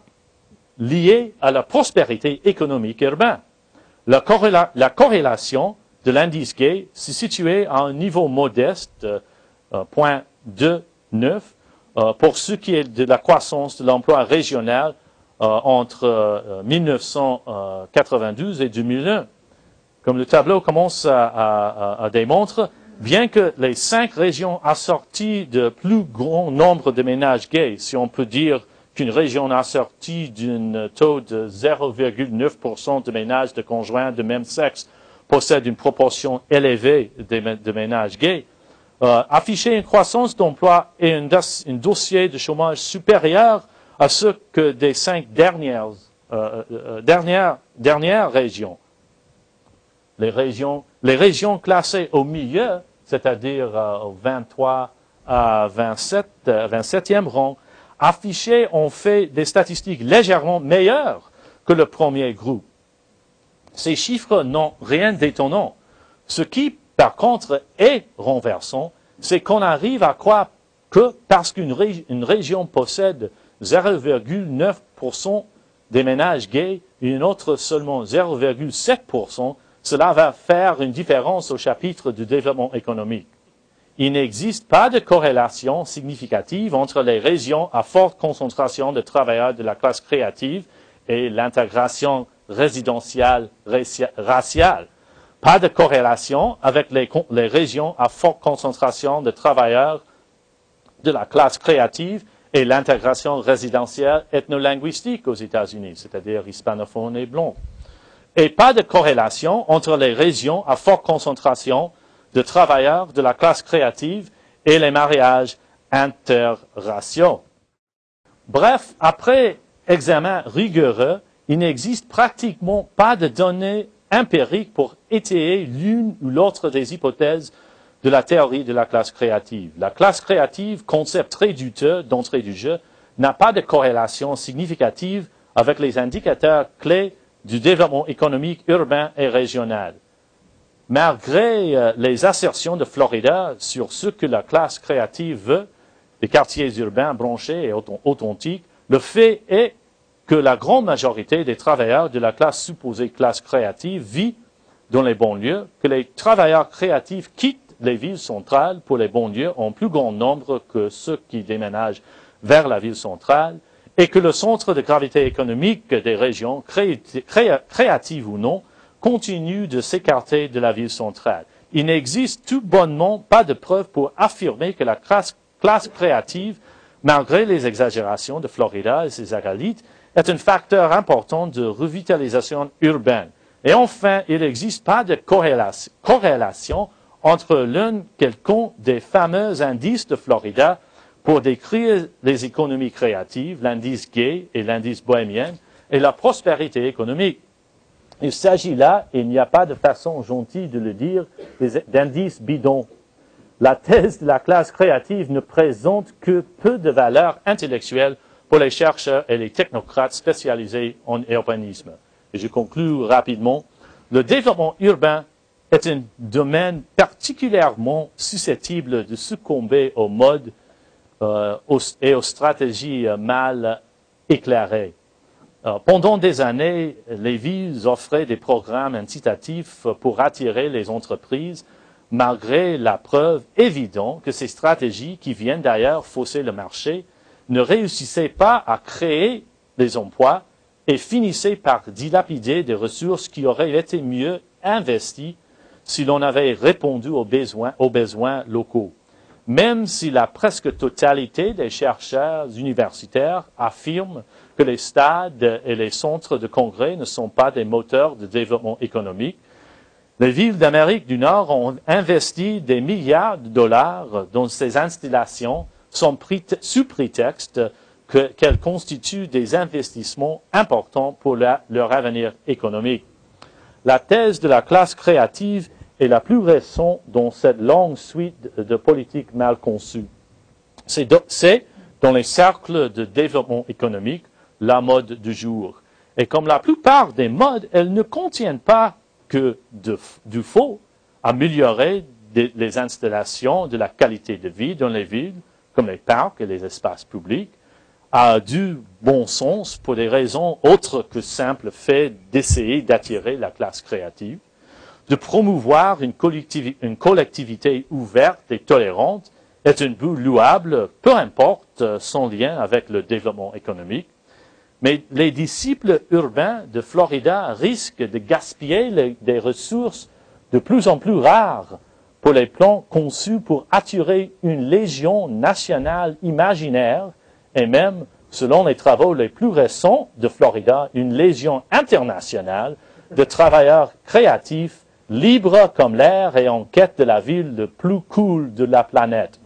lié à la prospérité économique urbaine. La, corréla- la corrélation de l'indice gay se situait à un niveau modeste, euh, zéro virgule vingt-neuf, euh, pour ce qui est de la croissance de l'emploi régional euh, entre euh, mille neuf cent quatre-vingt-douze et deux mille un. Comme le tableau commence à, à, à, à démontrer, bien que les cinq régions assorties de plus grand nombre de ménages gays, si on peut dire qu'une région assortie d'un taux de zéro virgule neuf pour cent de ménages de conjoints de même sexe possède une proportion élevée de ménages gays, euh, afficher une croissance d'emploi et un dos- dossier de chômage supérieur à ce que des cinq dernières, euh, euh, dernières, dernières régions. Les régions, les régions classées au milieu, c'est-à-dire euh, au vingt-trois à vingt-sept, euh, vingt-septième rang, affichées ont fait des statistiques légèrement meilleures que le premier groupe. Ces chiffres n'ont rien d'étonnant. Ce qui, par contre, est renversant, c'est qu'on arrive à croire que parce qu'une régi- une région possède zéro virgule neuf pour cent des ménages gays et une autre seulement zéro virgule sept pour cent, cela va faire une différence au chapitre du développement économique. Il n'existe pas de corrélation significative entre les régions à forte concentration de travailleurs de la classe créative et l'intégration résidentielle raciale. Pas de corrélation avec les, les régions à forte concentration de travailleurs de la classe créative et l'intégration résidentielle ethno-linguistique aux États-Unis, c'est-à-dire hispanophones et blancs. Et pas de corrélation entre les régions à forte concentration de travailleurs de la classe créative et les mariages interraciaux. Bref, après examen rigoureux, il n'existe pratiquement pas de données empiriques pour étayer l'une ou l'autre des hypothèses de la théorie de la classe créative. La classe créative, concept très douteux d'entrée du jeu, n'a pas de corrélation significative avec les indicateurs clés du développement économique urbain et régional. Malgré euh, les assertions de Florida sur ce que la classe créative veut, des quartiers urbains branchés et authentiques, le fait est que la grande majorité des travailleurs de la classe supposée classe créative vit dans les banlieues, que les travailleurs créatifs quittent les villes centrales pour les banlieues en plus grand nombre que ceux qui déménagent vers la ville centrale, et que le centre de gravité économique des régions, créatives ou non, continue de s'écarter de la ville centrale. Il n'existe tout bonnement pas de preuve pour affirmer que la classe, classe créative, malgré les exagérations de Florida et ses acolytes, est un facteur important de revitalisation urbaine. Et enfin, il n'existe pas de corrélation, corrélation entre l'un quelconque des fameux indices de Florida pour décrire les économies créatives, l'indice gay et l'indice bohémien, et la prospérité économique. Il s'agit là, et il n'y a pas de façon gentille de le dire, d'indices bidons. La thèse de la classe créative ne présente que peu de valeur intellectuelle pour les chercheurs et les technocrates spécialisés en urbanisme. Et je conclus rapidement. Le développement urbain est un domaine particulièrement susceptible de succomber aux modes Euh, aux, et aux stratégies euh, mal éclairées. Euh, pendant des années, les villes offraient des programmes incitatifs pour attirer les entreprises, malgré la preuve évidente que ces stratégies, qui viennent d'ailleurs fausser le marché, ne réussissaient pas à créer des emplois et finissaient par dilapider des ressources qui auraient été mieux investies si l'on avait répondu aux besoins, aux besoins locaux. Même si la presque totalité des chercheurs universitaires affirme que les stades et les centres de congrès ne sont pas des moteurs de développement économique, les villes d'Amérique du Nord ont investi des milliards de dollars dans ces installations sous prétexte que, qu'elles constituent des investissements importants pour la, leur avenir économique. La thèse de la classe créative est la plus récente dans cette longue suite de politiques mal conçues. C'est dans les cercles de développement économique la mode du jour. Et comme la plupart des modes, elles ne contiennent pas que de, du faux, améliorer de, les installations de la qualité de vie dans les villes, comme les parcs et les espaces publics, à du bon sens pour des raisons autres que simples fait d'essayer d'attirer la classe créative, de promouvoir une collectivité, une collectivité ouverte et tolérante est une but louable, peu importe son lien avec le développement économique. Mais les disciples urbains de Florida risquent de gaspiller les, des ressources de plus en plus rares pour les plans conçus pour attirer une légion nationale imaginaire et même, selon les travaux les plus récents de Florida, une légion internationale de travailleurs créatifs libre comme l'air et en quête de la ville le plus cool de la planète.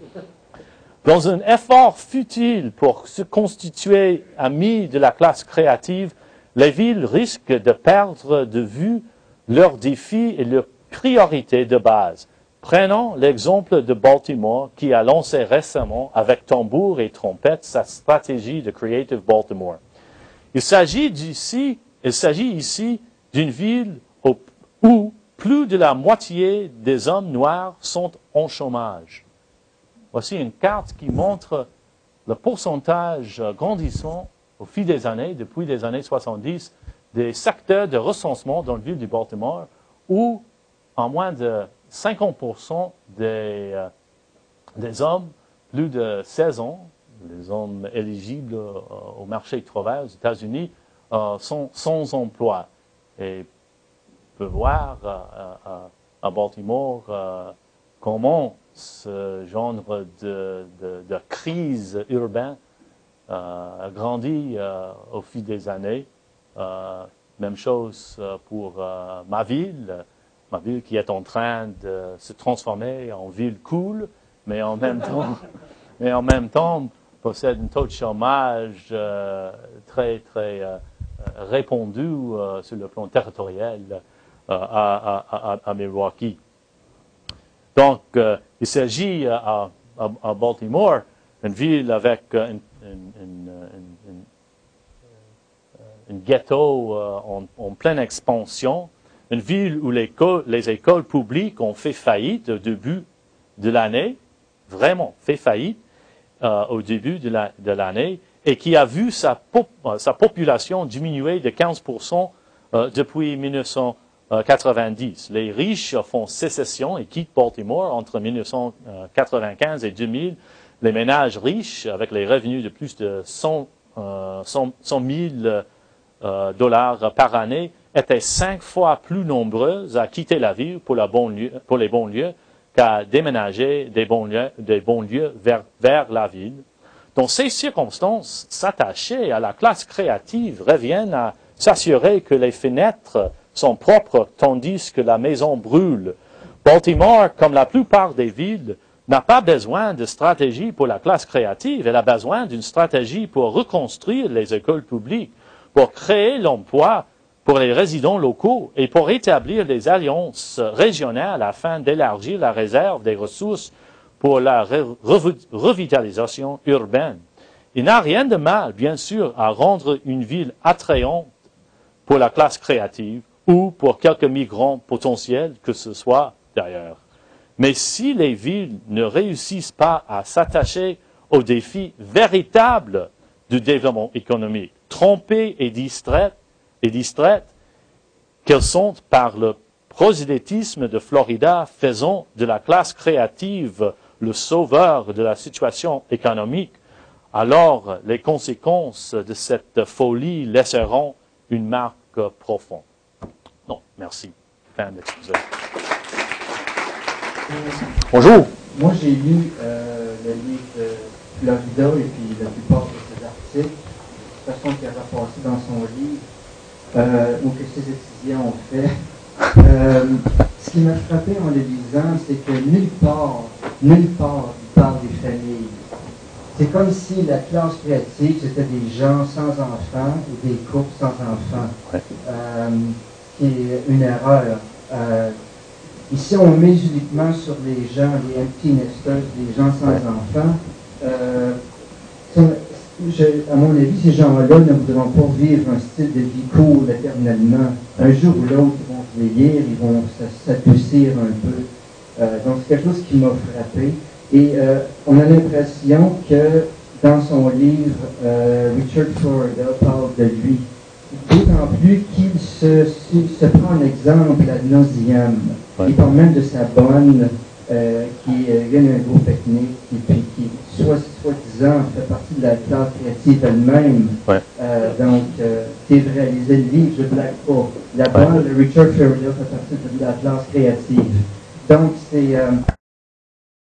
Dans un effort futile pour se constituer amis de la classe créative, les villes risquent de perdre de vue leurs défis et leurs priorités de base. Prenons l'exemple de Baltimore qui a lancé récemment avec tambour et trompette sa stratégie de Creative Baltimore. Il s'agit ici, il s'agit ici d'une ville où plus de la moitié des hommes noirs sont en chômage. Voici une carte qui montre le pourcentage grandissant au fil des années, depuis les années soixante-dix, des secteurs de recensement dans la ville de Baltimore où en moins de cinquante pour cent des, euh, des hommes plus de seize ans, les hommes éligibles euh, au marché du travail aux États-Unis, euh, sont sans emploi. Et on peut voir euh, euh, à Baltimore euh, comment ce genre de, de, de crise urbaine euh, a grandi euh, au fil des années. Euh, même chose pour euh, ma ville, ma ville qui est en train de se transformer en ville cool, mais en même temps, mais en même temps possède un taux de chômage euh, très, très euh, répondu euh, sur le plan territorial euh, à, à, à, à Milwaukee. Donc, euh, il s'agit à, à, à Baltimore, une ville avec euh, une, une, une, une, une ghetto euh, en, en pleine expansion, une ville où les, les écoles publiques ont fait faillite au début de l'année, vraiment fait faillite euh, au début de la, de l'année, et qui a vu sa, pop, sa population diminuer de quinze pour cent euh, depuis mille neuf cent quatre-vingt-dix. Les riches font sécession et quittent Baltimore entre mille neuf cent quatre-vingt-quinze et deux mille. Les ménages riches, avec les revenus de plus de cent mille dollars par année, étaient cinq fois plus nombreuses à quitter la ville pour, la banlieue, pour les banlieues qu'à déménager des banlieues, des banlieues vers, vers la ville. Dans ces circonstances, s'attacher à la classe créative revient à s'assurer que les fenêtres sont propres tandis que la maison brûle. Baltimore, comme la plupart des villes, n'a pas besoin de stratégie pour la classe créative. Elle a besoin d'une stratégie pour reconstruire les écoles publiques, pour créer l'emploi pour les résidents locaux et pour établir des alliances régionales afin d'élargir la réserve des ressources pour la revitalisation urbaine. Il n'y a rien de mal, bien sûr, à rendre une ville attrayante pour la classe créative ou pour quelques migrants potentiels que ce soit d'ailleurs. Mais si les villes ne réussissent pas à s'attacher aux défis véritables du développement économique, trompées et distraites, et distraites qu'elles sont par le prosélytisme de Florida faisant de la classe créative le sauveur de la situation économique, alors les conséquences de cette folie laisseront une marque profonde. Non, merci. Fin d'exposé. Bonjour. Moi, j'ai lu euh, le livre de Florida et puis la plupart de ses articles, de toute façon qu'il a passé dans son livre, euh, ou que ses étudiants ont fait. Euh, ce qui m'a frappé en le lisant, c'est que nulle part, nulle part, il parle des familles. C'est comme si la classe créative, c'était des gens sans enfants ou des couples sans enfants, ouais. euh, qui est une erreur. Euh, ici, on met uniquement sur les gens, les empty nesters, les gens sans ouais. enfants. Euh, je, à mon avis, ces gens-là ne voudront pas vivre un style de vie court éternellement. Un jour ou l'autre, ils vont vieillir, ils vont s'adoucir un peu. Euh, donc, c'est quelque chose qui m'a frappé. Et euh, on a l'impression que dans son livre, euh, Richard Florida parle de lui. D'autant plus qu'il se, se, se prend un exemple à nauseam. Ouais. Il parle même de sa bonne, euh, qui euh, gagne un gros pique-nique, et puis qui, soit, soit disant, fait partie de la classe créative elle-même. Ouais. Euh, donc, euh, c'est vrai, lisez le livre, je ne blague pas. La bonne de ouais. Richard Florida fait partie de la classe créative. Donc, c'est... Euh,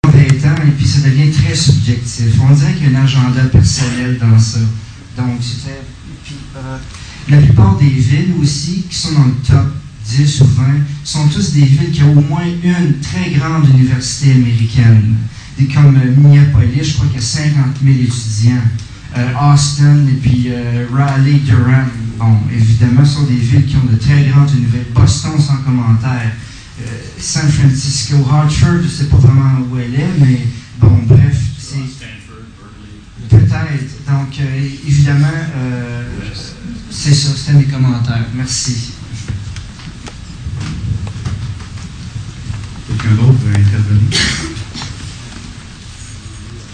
et puis ça devient très subjectif. On dirait qu'il y a un agenda personnel dans ça. Donc, c'était... Puis, euh, la plupart des villes aussi, qui sont dans le top dix ou vingt, sont tous des villes qui ont au moins une très grande université américaine. Des comme euh, Minneapolis, je crois qu'il y a cinquante mille étudiants. Euh, Austin et puis euh, Raleigh-Durham. Bon, évidemment, ce sont des villes qui ont de très grandes universités. Boston, sans commentaire. Euh, San Francisco, Hartford, je ne sais pas vraiment où elle est, mais bon, bref, c'est... Peut-être. Donc, euh, évidemment, euh, c'est ça, c'était mes commentaires. Merci. Quelqu'un d'autre veut intervenir?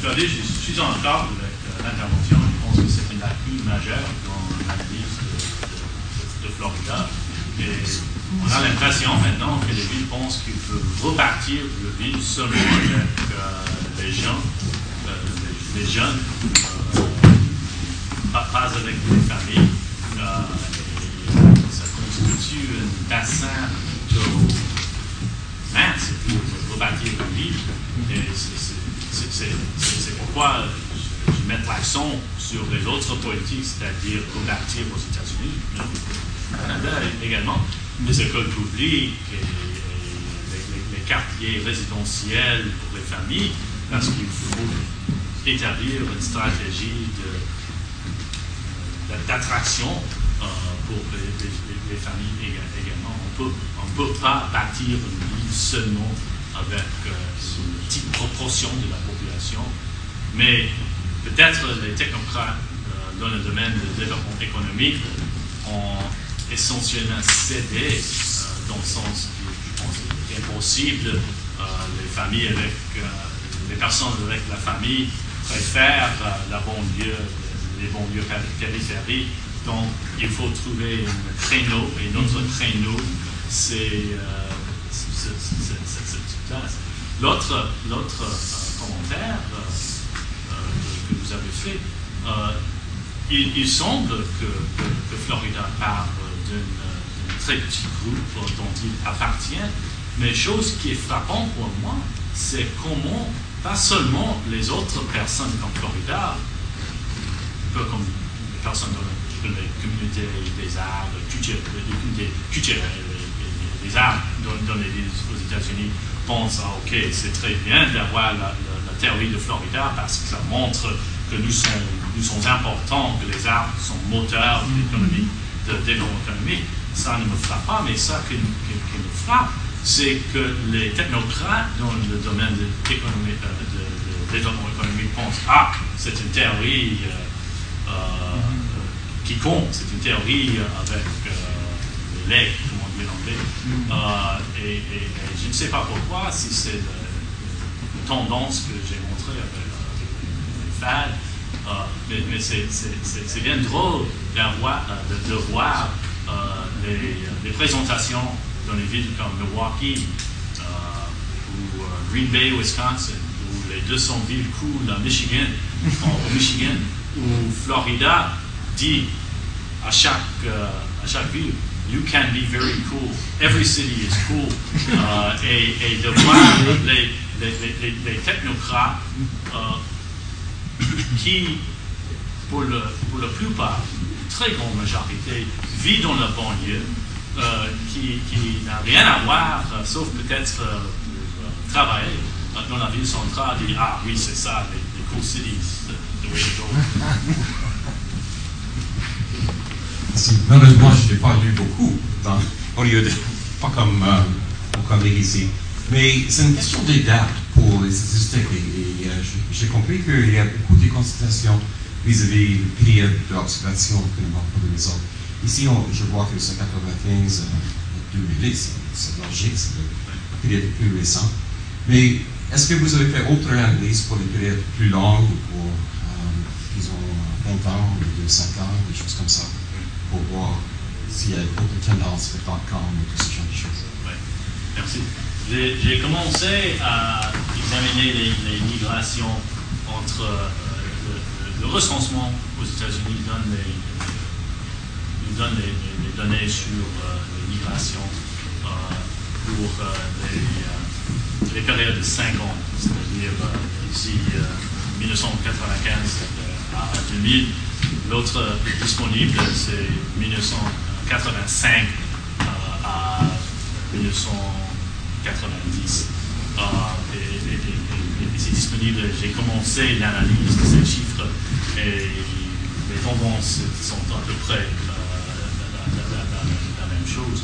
Regardez, je suis en retard avec l'intervention. Je pense que c'est une lacune majeure dans l'analyse de, de, de Florida. Et, on a l'impression maintenant que les villes pensent qu'ils peuvent repartir le ville seulement avec euh, les gens, euh, les, les jeunes, euh, pas, pas avec les familles. Euh, et ça constitue un bassin plutôt mince pour rebâtir le ville. C'est pourquoi je, je mets l'accent sur les autres politiques, c'est-à-dire rebâtir aux États-Unis, au Canada également. Les écoles publiques, et les, les, les quartiers résidentiels pour les familles, parce qu'il faut établir une stratégie d'attraction euh, pour les, les, les familles également. On peut, ne peut pas bâtir une ville seulement avec euh, une petite proportion de la population, mais peut-être les technocrates euh, dans le domaine du développement économique ont essentiellement cédé euh, dans le sens où je pense qu'il est impossible, euh, les familles avec, euh, les personnes avec la famille préfèrent euh, la banlieue, les banlieues périphériques. Donc, il faut trouver un créneau, et notre créneau, c'est euh, cette petite place. L'autre, l'autre euh, commentaire euh, euh, que vous avez fait, euh, il, il semble que, que, que Florida part euh, d'un très petit groupe euh, dont il appartient, mais chose qui est frappante pour moi, c'est comment, pas seulement les autres personnes comme Florida, un peu comme les personnes dans le les communautés des arts, les culturelles, des arts dans, dans les aux États-Unis pensent ah, ok, c'est très bien d'avoir la, la, la théorie de Florida parce que ça montre que nous sommes, nous sommes importants, que les arts sont moteurs de l'économie, de développement économique. Ça ne me frappe pas, mais ça qui, qui, qui me frappe, c'est que les technocrates dans le domaine de, de, de développement économique pensent ah, c'est une théorie. Euh, euh, qui compte, c'est une théorie avec euh, les comme on dit en anglais, mm-hmm. euh, et, et, et je ne sais pas pourquoi, si c'est la tendance que j'ai montrée avec les fans, euh, mais, mais c'est, c'est, c'est, c'est bien drôle d'avoir, de, de voir euh, les, les présentations dans les villes comme Milwaukee euh, ou uh, Green Bay, Wisconsin, où les deux cents villes coulent à Michigan, au Michigan, ou Florida, dit à chaque, euh, à chaque ville, you can be very cool, every city is cool, euh, et, et de voir les, les, les, les technocrates euh, qui, pour, le, pour la plupart, une très grande majorité, vit dans la banlieue, euh, qui, qui n'a rien à voir, euh, sauf peut-être euh, travailler dans la ville centrale, dit ah oui, c'est ça, les, les cool cities, the way to go. Malheureusement, je n'ai pas lu beaucoup, dans, au lieu de, pas comme euh, au collège ici. Mais c'est une question des dates pour les statistiques. Et, et euh, j'ai compris qu'il y a beaucoup de consultations vis-à-vis le période d'observation que nous avons pour les autres. Ici, on, je vois que c'est quatre-vingt-quinze, euh, deux mille, c'est logique, c'est la période plus récente. Mais est-ce que vous avez fait autre analyse pour les périodes plus longues, pour, euh, disons, vingt ans, ou de cinq ans, des choses comme ça? Pour voir s'il y a d'autres tendances, mais pas quand, et tout ce genre de choses. Oui, merci. J'ai, j'ai commencé à examiner les, les migrations entre euh, le, le recensement aux États-Unis donne les, nous donne les, les, les données sur euh, les migrations euh, pour euh, les, euh, les périodes de cinq ans, c'est-à-dire euh, ici euh, mille neuf cent quatre-vingt-quinze à deux mille. L'autre disponible, c'est mille neuf cent quatre-vingt-cinq euh, à mille neuf cent quatre-vingt-dix. Euh, et, et, et, et c'est disponible. J'ai commencé l'analyse de ces chiffres et les tendances sont à peu près euh, la, la, la, la, la même chose.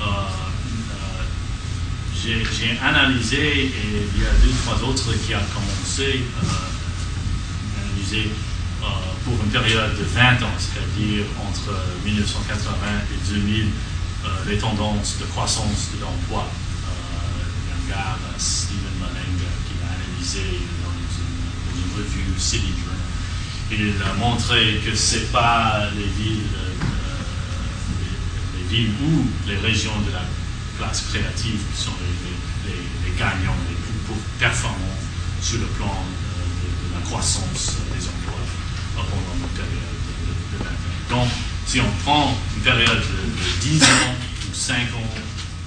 Euh, euh, j'ai, j'ai analysé et il y a deux ou trois autres qui ont commencé à euh, analyser. Euh, pour une période de vingt ans, c'est-à-dire entre mille neuf cent quatre-vingts et deux mille, euh, les tendances de croissance de l'emploi. Euh, un gars, Stephen Malenga, qui l'a analysé dans une, dans une revue City Journal. Il a montré que ce n'est pas les villes, euh, les, les villes ou les régions de la classe créative qui sont les, les, les gagnants, les plus performants sur le plan euh, de, de la croissance des emplois. Pendant une période de, de, de vingt ans. Donc, si on prend une période de, de dix ans ou cinq ans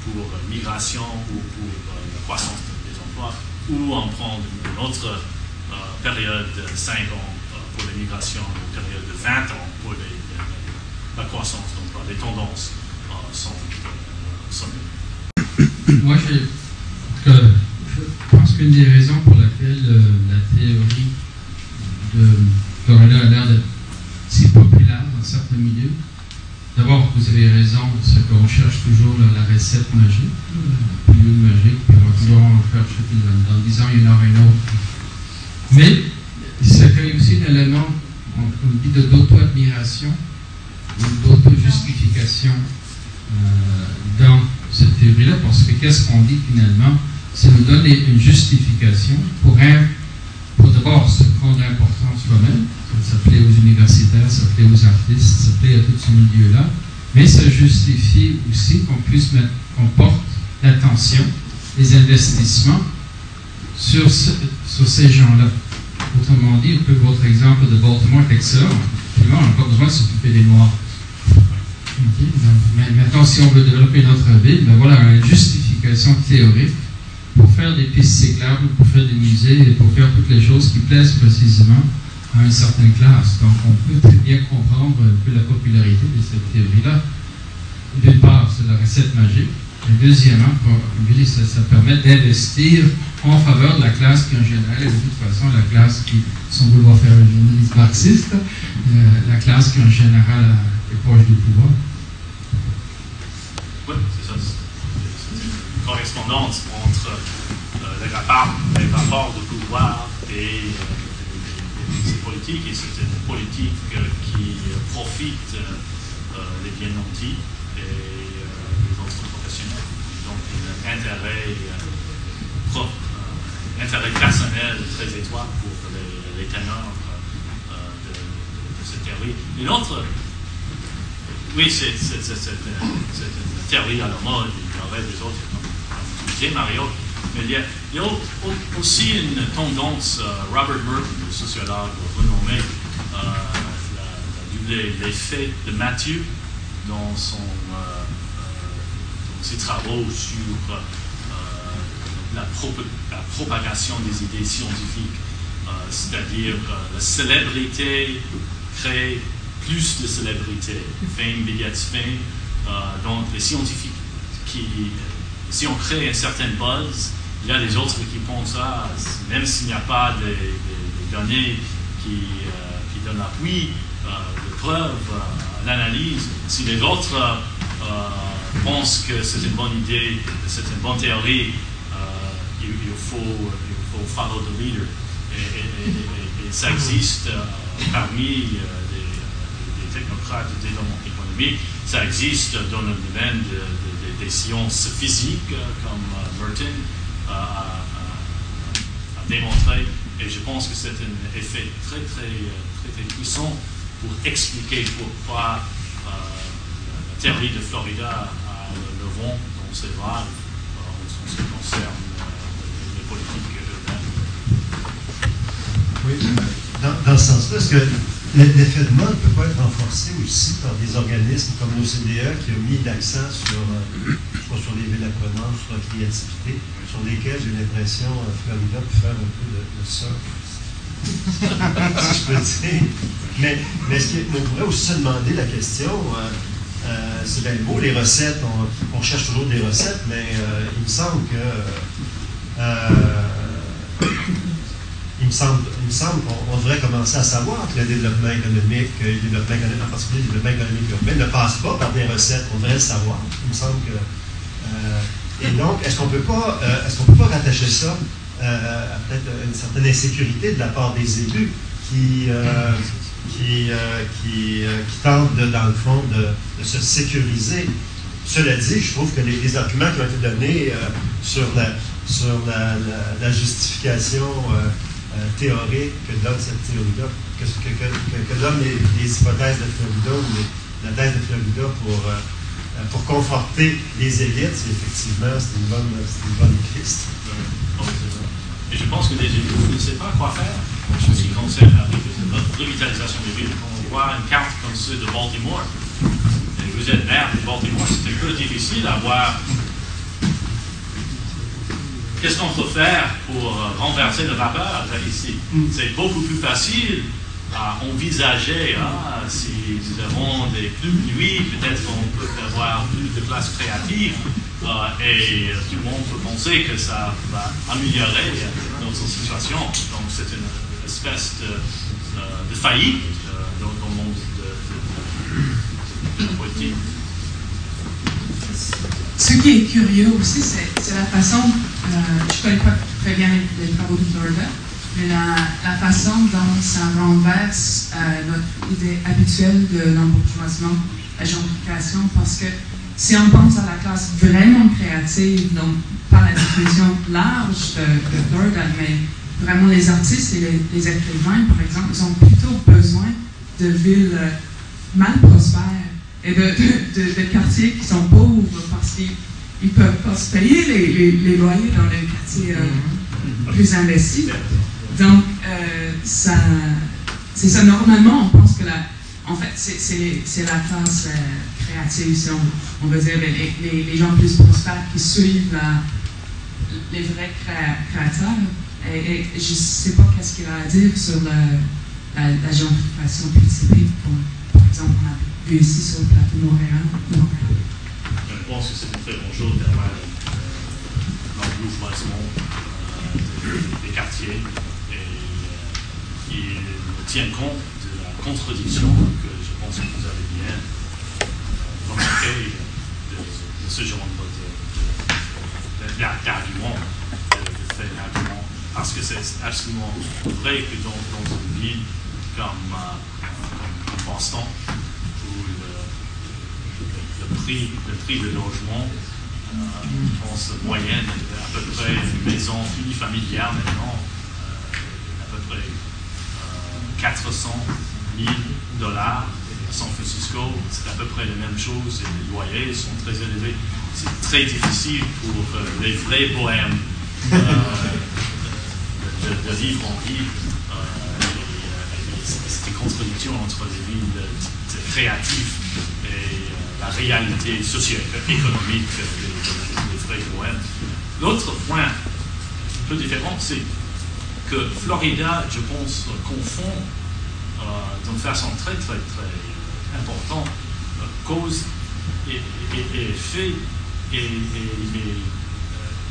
pour euh, migration ou pour euh, la croissance des emplois, ou on prend une autre euh, période de cinq ans euh, pour les migrations, une période de vingt ans pour les, les, la croissance, donc les tendances euh, sont, euh, sont les mêmes. Moi, je, euh, je pense qu'une des raisons pour laquelle euh, la théorie de Florida a l'air d'être si populaire dans certains milieux, D'abord, vous avez raison, c'est qu'on cherche toujours la, la recette magique, la pilule magique, puis on va toujours en faire chacune dans dix ans, il y en aura une autre. Mais, ça crée aussi un élément, on dit, de d'auto-admiration, d'auto-justification euh, dans cette théorie-là, parce que qu'est-ce qu'on dit finalement? C'est nous donner une justification pour un, pour d'abord se prendre l'importance soi-même, ça plaît aux universitaires, ça plaît aux artistes, ça plaît à tout ce milieu-là, mais ça justifie aussi qu'on puisse mettre, qu'on porte l'attention, les investissements sur, ce, sur ces gens-là. Autrement dit, votre exemple de Baltimore est excellent. Finalement, on n'a pas besoin de s'occuper des Noirs. Okay, mais maintenant, si on veut développer notre ville, ben voilà, une justification théorique pour faire des pistes cyclables, pour faire des musées et pour faire toutes les choses qui plaisent précisément à une certaine classe. Donc, on peut très bien comprendre un peu la popularité de cette théorie-là. D'une part, c'est la recette magique. Et deuxièmement, pour, ça, ça permet d'investir en faveur de la classe qui, en général, est de toute façon la classe qui, sans vouloir faire une journaliste marxiste, euh, la classe qui, en général, est proche du pouvoir. Oui, c'est ça. C'est une correspondance entre euh, les, rapports, les rapports de pouvoir et euh, ces politiques, et c'est une politique euh, qui profite euh, des bien nantis et euh, des autres professionnels. Donc, il y a un intérêt euh, propre, euh, un intérêt personnel très étroit pour les, les teneurs euh, de, de, de cette théorie. Une autre. Oui, c'est une théorie à la mode, il y aurait des autres, comme tu disais, Mario, mais il y a, il y a aussi une tendance, uh, Robert Reich, le sociologue renommé, uh, l'a doublé l'effet de Mathieu dans, son, uh, dans ses travaux sur uh, la, pro la propagation des idées scientifiques, uh, c'est-à-dire uh, la célébrité crée plus de célébrités, fame begets fame, euh, donc les scientifiques qui, si on crée un certain buzz, il y a les autres qui pensent, ah, même s'il n'y a pas des, des, des données qui, euh, qui donnent l'appui, euh, de preuve, euh, l'analyse, si les autres euh, pensent que c'est une bonne idée, c'est une bonne théorie, euh, il, il, faut, il faut follow the leader. Et, et, et, et ça existe euh, parmi euh, technocrates du développement économique, ça existe dans le domaine de, de, de, des sciences physiques, comme Merton euh, a, a, a démontré, et je pense que c'est un effet très très, très, très, très puissant pour expliquer pourquoi euh, la théorie de Florida a le vent dans ses vagues en ce qui concerne euh, les politiques urbaines. Oui, dans, dans ce sens-là, est-ce que l'effet de mode ne peut pas être renforcé aussi par des organismes comme l'O C D E qui a mis l'accent sur, sur les villes apprenantes, sur la créativité, sur lesquelles j'ai l'impression Florida peut faire un peu de, de surf, si je peux dire. Mais, mais est-ce qu'on pourrait aussi se demander la question, euh, euh, c'est bien beau, les recettes, on, on cherche toujours des recettes, mais euh, il me semble que... Euh, Il me semble, il me semble qu'on devrait commencer à savoir que le développement économique, que le développement économique, en particulier le développement économique urbain, ne passe pas par des recettes, on devrait le savoir. Il me semble que... Euh, et donc, est-ce qu'on ne peut pas euh, rattacher ça euh, à peut-être une certaine insécurité de la part des élus qui, euh, qui, euh, qui, euh, qui tentent, de, dans le fond, de, de se sécuriser? Cela dit, je trouve que les, les arguments qui ont été donnés euh, sur, la, sur la, la, la justification... Euh, théorique que donne cette théorie-là, que, que, que, que donne les, les hypothèses de Florida ou les, la thèse de Florida pour, euh, pour conforter les élites, effectivement, c'est une bonne, c'est une bonne piste. Et je pense que les élites ne savent pas quoi faire en ce qui concerne la revitalisation des villes. Quand on voit une carte comme celle de Baltimore, et vous êtes maire de Baltimore, c'est un peu difficile à voir. Qu'est-ce qu'on peut faire pour renverser le vapeur ici? C'est beaucoup plus facile à envisager. Ah, si nous avons des plus de nuit, peut-être qu'on peut avoir plus de places créatives euh, et tout le monde peut penser que ça va améliorer notre situation. Donc c'est une espèce de, de faillite euh, dans le monde de, de, Ce qui est curieux aussi, c'est la façon, euh, je ne connais pas très bien les, les travaux de Florida, mais la, la façon dont ça renverse euh, notre idée habituelle de l'embourgeoisement, la gentrification, parce que si on pense à la classe vraiment créative, donc pas la définition large de, de Florida, mais vraiment les artistes et les, les écrivains, par exemple, ils ont plutôt besoin de villes mal prospères et de, de, de, de quartiers qui sont pauvres parce qu'ils ne peuvent pas se payer les, les, les loyers dans les quartiers euh, plus investis. Donc, euh, ça, c'est ça. Normalement, on pense que la, en fait, c'est la classe euh, créative, si on, on veut dire, les, les, les gens plus prospères qui suivent euh, les vrais créateurs. Et, et je ne sais pas qu'est-ce qu'il a à dire sur le, la, la gentrification participative, par exemple, on a vu ici sur le plateau de Montréal. Montréal. Je pense que c'est un très bon jour derrière l'engouement euh, des quartiers et qui euh, tient compte de la contradiction que je pense que vous avez bien remarqué de, de ce genre d'argument, de fait d'argument. Parce que c'est absolument vrai que dans, dans une ville comme, euh, comme Boston, où le, le, prix, le prix de logement, euh, je pense, moyenne, à peu près une maison unifamilière maintenant, euh, à peu près euh, quatre cent mille dollars. À San Francisco, c'est à peu près la même chose, et les loyers sont très élevés. C'est très difficile pour euh, les vrais bohèmes. Euh, De, de vivre en ville, euh, cette contradiction entre les villes créatives et euh, la réalité socio-économique des vrais problèmes. L'autre point un peu différent, c'est que Florida, je pense, confond euh, d'une façon très, très, très importante euh, cause et, et, et effet. Et, et, et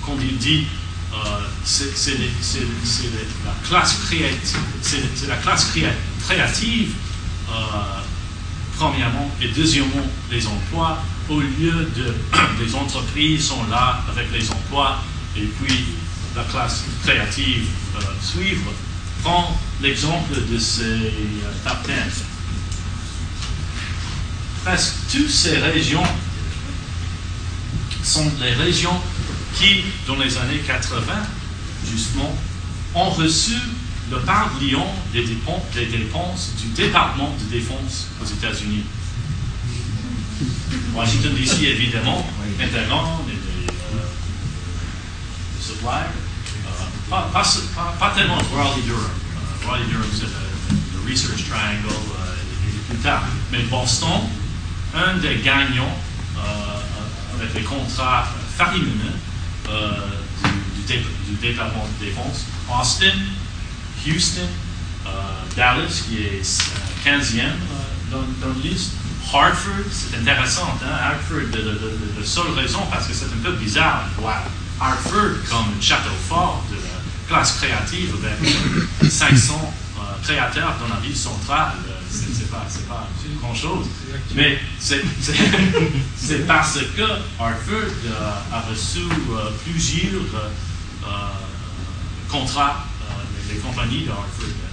quand il dit Euh, c'est la classe créative, c'est la classe créative euh, premièrement, et deuxièmement, les emplois, au lieu de, les entreprises sont là avec les emplois, et puis la classe créative euh, suivre. Prends l'exemple de ces euh, top dix. Parce que toutes ces régions sont les régions qui, dans les années quatre-vingts, justement, ont reçu le pavillon des dépenses, des dépenses du département de défense aux États-Unis. Washington, D C, évidemment, Pentagon, et les euh, supplies, euh, pas, pas, pas, pas tellement Raleigh-Durham. Uh, Raleigh-Durham, c'est le Research Triangle, uh, plus tard. Mais Boston, un des gagnants uh, avec des contrats faramineux, Euh, du, du, du département de défense, Austin, Houston, euh, Dallas, qui est quinzième euh, dans, dans la liste, Hartford, c'est intéressant, hein? Hartford, de, de, de, de seule raison, parce que c'est un peu bizarre, voilà. Hartford comme un château fort de la classe créative, avec cinq cents euh, créateurs dans la ville centrale, c'est pas, pas grand-chose, mais c'est parce que Hartford euh, a reçu euh, plusieurs euh, contrats, euh, les, les compagnies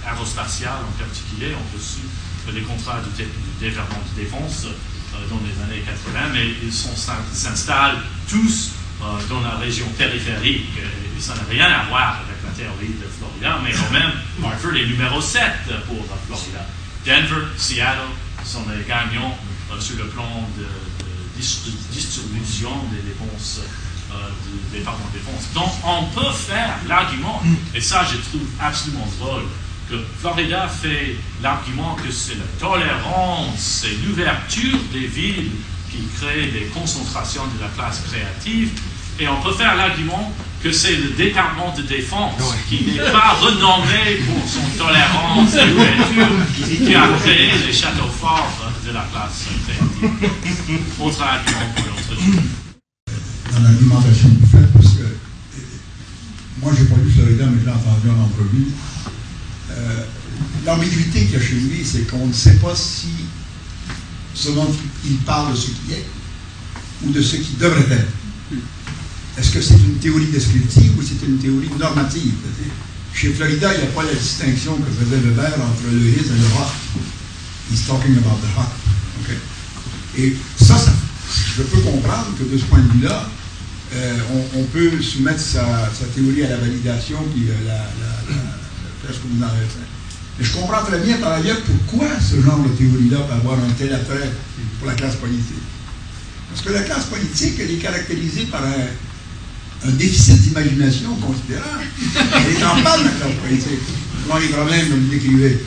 aérospatiales en particulier ont reçu euh, des contrats du, du département de défense euh, dans les années quatre-vingts, mais ils s'installent tous euh, dans la région périphérique, et ça n'a rien à voir avec la théorie de Florida, mais quand même, Hartford est numéro sept pour la Florida. Denver, Seattle sont les gagnants euh, sur le plan de, de distribution des dépenses euh, du département de défense. Donc, on peut faire l'argument, et ça, je trouve absolument drôle, que Florida fait l'argument que c'est la tolérance et l'ouverture des villes qui créent des concentrations de la classe créative, et on peut faire l'argument que c'est le département de défense ouais. qui n'est pas renommé pour son tolérance et ouverture qui a créé les châteaux forts de la classe créative. Autre argument pour l'autre jour. Dans l'argumentation du fait, parce que moi j'ai pas lu Florida, mais je l'ai entendu en entrevue, euh, l'ambiguïté qu'il y a chez lui, c'est qu'on ne sait pas si selon qu'il parle de ce qui est ou de ce qui devrait être. Est-ce que c'est une théorie descriptive ou c'est une théorie normative? Chez Florida, il n'y a pas la distinction que faisait Weber entre le is et le rock. He's talking about the rock. Okay? Et ça, ça, je peux comprendre que de ce point de vue-là, euh, on, on peut soumettre sa, sa théorie à la validation puis euh, la, la, la, la, faire ce que vous en avez fait. Mais je comprends très bien par ailleurs pourquoi ce genre de théorie-là peut avoir un tel attrait pour la classe politique. Parce que la classe politique, elle est caractérisée par un... un déficit d'imagination considérable. Elle est en panne, la classe politique. Dans les problèmes, vous le décrivez.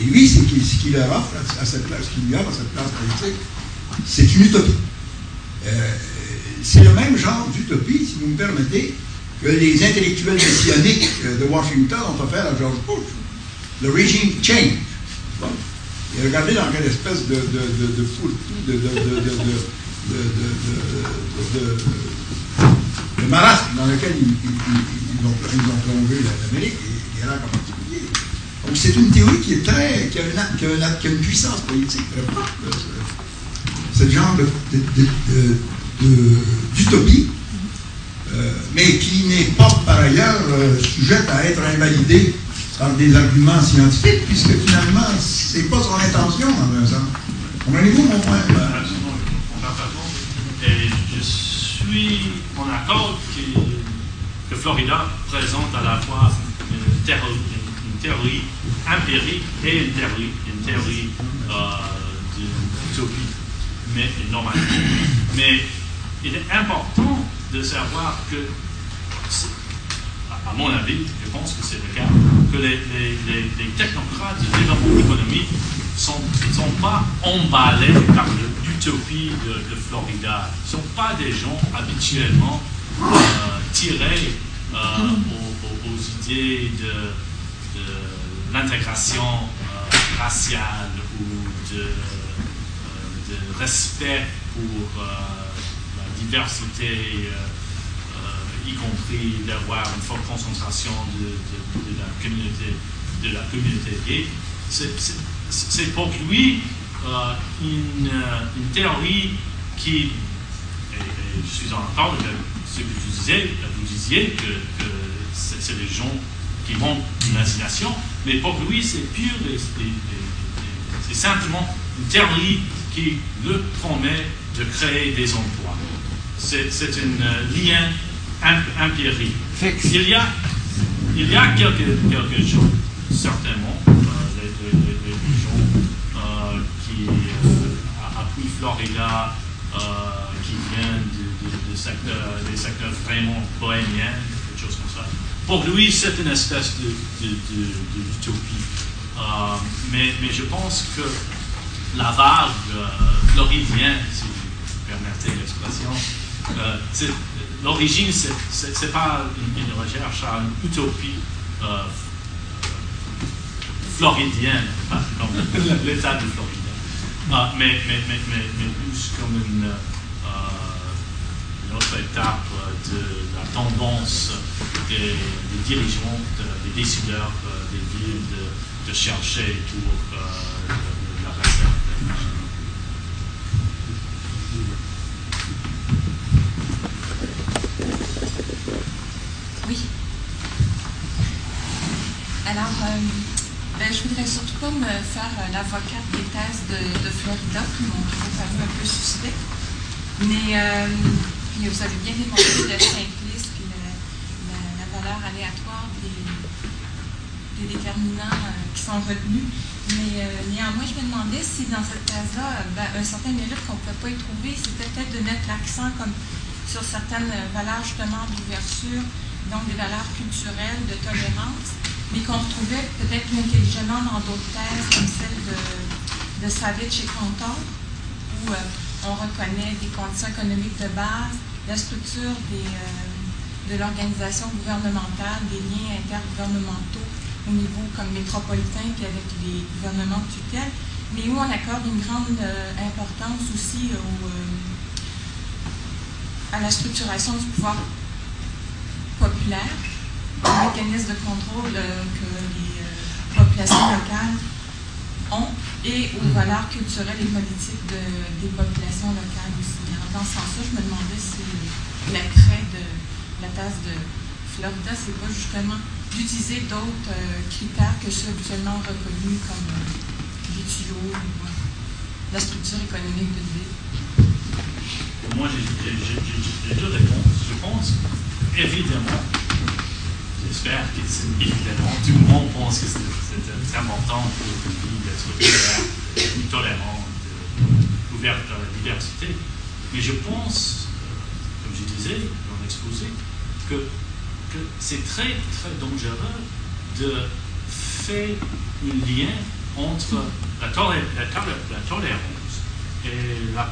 Et lui, ce qu'il qui leur offre à cette classe, ce qu'il lui offre à cette classe politique, c'est une utopie. Euh, c'est le même genre d'utopie, si vous me permettez, que les intellectuels messianiques de Washington ont offert à George Bush. Le regime change. Bon. Et regardez dans quelle espèce de fou, de... de, de, de, de, de, de, de, de, de le marasme dans lequel ils, ils, ils, ils, ont, ils ont plongé l'Amérique et l'Irak en particulier. Donc c'est une théorie qui est très, qui a une, qui a une, qui a une puissance politique très forte. C'est le genre d'utopie, euh, mais qui n'est pas par ailleurs euh, sujette à être invalidée par des arguments scientifiques, puisque finalement c'est pas son intention dans un sens. Comprenez-vous mon point? On accorde que, que Florida présente à la fois une théorie, une théorie empirique et une théorie, une théorie euh, d'utopie, mais normalement. Mais il est important de savoir que, à mon avis, je pense que c'est le cas, que les, les, les technocrates du développement économique ne sont pas emballés par l'utopie de, de Florida. Ils ne sont pas des gens habituellement euh, tirés euh, aux, aux idées de, de l'intégration euh, raciale ou de, euh, de respect pour euh, la diversité, euh, y compris d'avoir une forte concentration de, de, de, la, communauté, de la communauté gay. C'est, c'est, c'est pour lui euh, une, une théorie qui, et, et je suis en accord avec ce que vous disiez, vous disiez que, que c'est des gens qui manquent d'imagination, mais pour lui c'est pur, c'est simplement une théorie qui lui promet de créer des emplois. C'est un lien imp, empirique. Il y a, il y a quelques, quelques gens, certainement, Florida, euh, qui vient de, de, de secteurs, des secteurs vraiment bohémiens, quelque chose comme ça. Pour lui, c'est une espèce d'utopie. Euh, mais, mais je pense que la vague euh, floridienne, si vous permettez l'expression, euh, l'origine, c'est pas une, une recherche à une utopie euh, floridienne, l'état de Floride. Uh, mais, mais, mais, mais, mais plus comme une, euh, une autre étape de la tendance des, des dirigeants, de, des décideurs euh, des villes de, de chercher pour euh, la réserve. Oui. Alors... Euh... Ben, je voudrais surtout pas me faire euh, l'avocate des thèses de, de Florida qui m'ont paru un peu suspect. Mais euh, puis vous avez bien démontré le simpliste puis la, la, la valeur aléatoire des, des déterminants euh, qui sont retenus. Mais euh, néanmoins, je me demandais si dans cette thèse-là, ben, un certain mérite qu'on ne pouvait pas y trouver, c'était peut-être de mettre l'accent comme sur certaines valeurs justement d'ouverture, donc des valeurs culturelles, de tolérance, mais qu'on retrouvait peut-être intelligemment dans d'autres thèses comme celle de, de Savitch et Cantor, où euh, on reconnaît des conditions économiques de base, la structure des, euh, de l'organisation gouvernementale, des liens intergouvernementaux au niveau comme métropolitain puis avec les gouvernements de tutelle, mais où on accorde une grande euh, importance aussi euh, au, euh, à la structuration du pouvoir populaire, mécanismes de contrôle euh, que les euh, populations locales on et aux valeurs culturelles et politiques de, des populations locales aussi. Dans ce sens-là, je me demandais si l'attrait de la tasse de Florida, c'est pas justement d'utiliser d'autres euh, critères que ceux habituellement reconnus comme euh, les tuyaux ou euh, la structure économique d'une ville. Moi, j'ai deux réponses. Je pense, évidemment, j'espère que c'est évidemment, tout le monde pense que c'est important pour le pays d'être plus tolérant, ouverte à la diversité. Mais je pense, euh, comme je disais dans l'exposé, que, que c'est très, très dangereux de faire un lien entre la, tolé la, tolé la tolérance et la,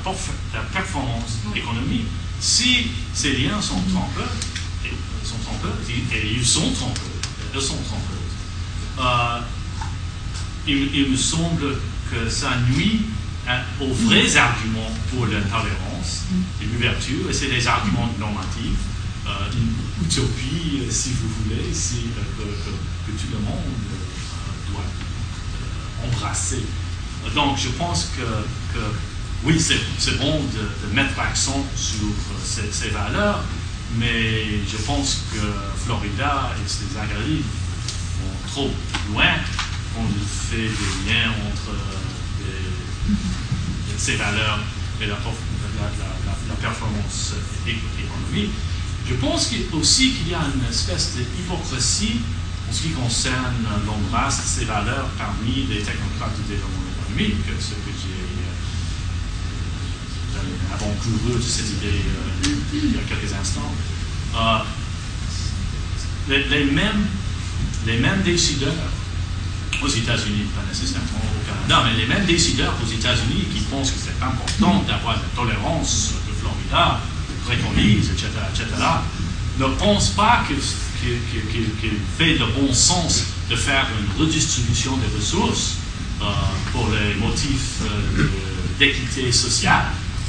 la performance économique. Si ces liens sont trompeurs, et, sont trompeurs, et, et ils sont trompeurs, elles sont trompeuses, euh, il, il me semble que ça nuit à, aux vrais arguments pour la tolérance. C'est l'ouverture, et c'est des arguments normatifs, euh, une utopie, euh, si vous voulez, si, euh, que, que, que tout le monde euh, doit euh, embrasser. Donc, je pense que, que oui, c'est bon de, de mettre l'accent sur euh, ces, ces valeurs, mais je pense que Florida et ses agrégés vont trop loin quand ils font des liens entre euh, les, ces valeurs et la prof. La, la, la performance économique. Je pense qu aussi qu'il y a une espèce d'hypocrisie en ce qui concerne l'embrasse, ses valeurs parmi les technocrates du développement économique, ce que j'ai avant-coureux de cette idée euh, il y a quelques instants. Euh, les, les, mêmes, les mêmes décideurs aux États-Unis, pas nécessairement au Canada, mais les mêmes décideurs aux États-Unis qui pensent que c'est important d'avoir la tolérance de Florida, préconise, et cetera, et cetera, ne pensent pas qu'il qu'il, qu'il fait le bon sens de faire une redistribution des ressources euh, pour les motifs euh, d'équité sociale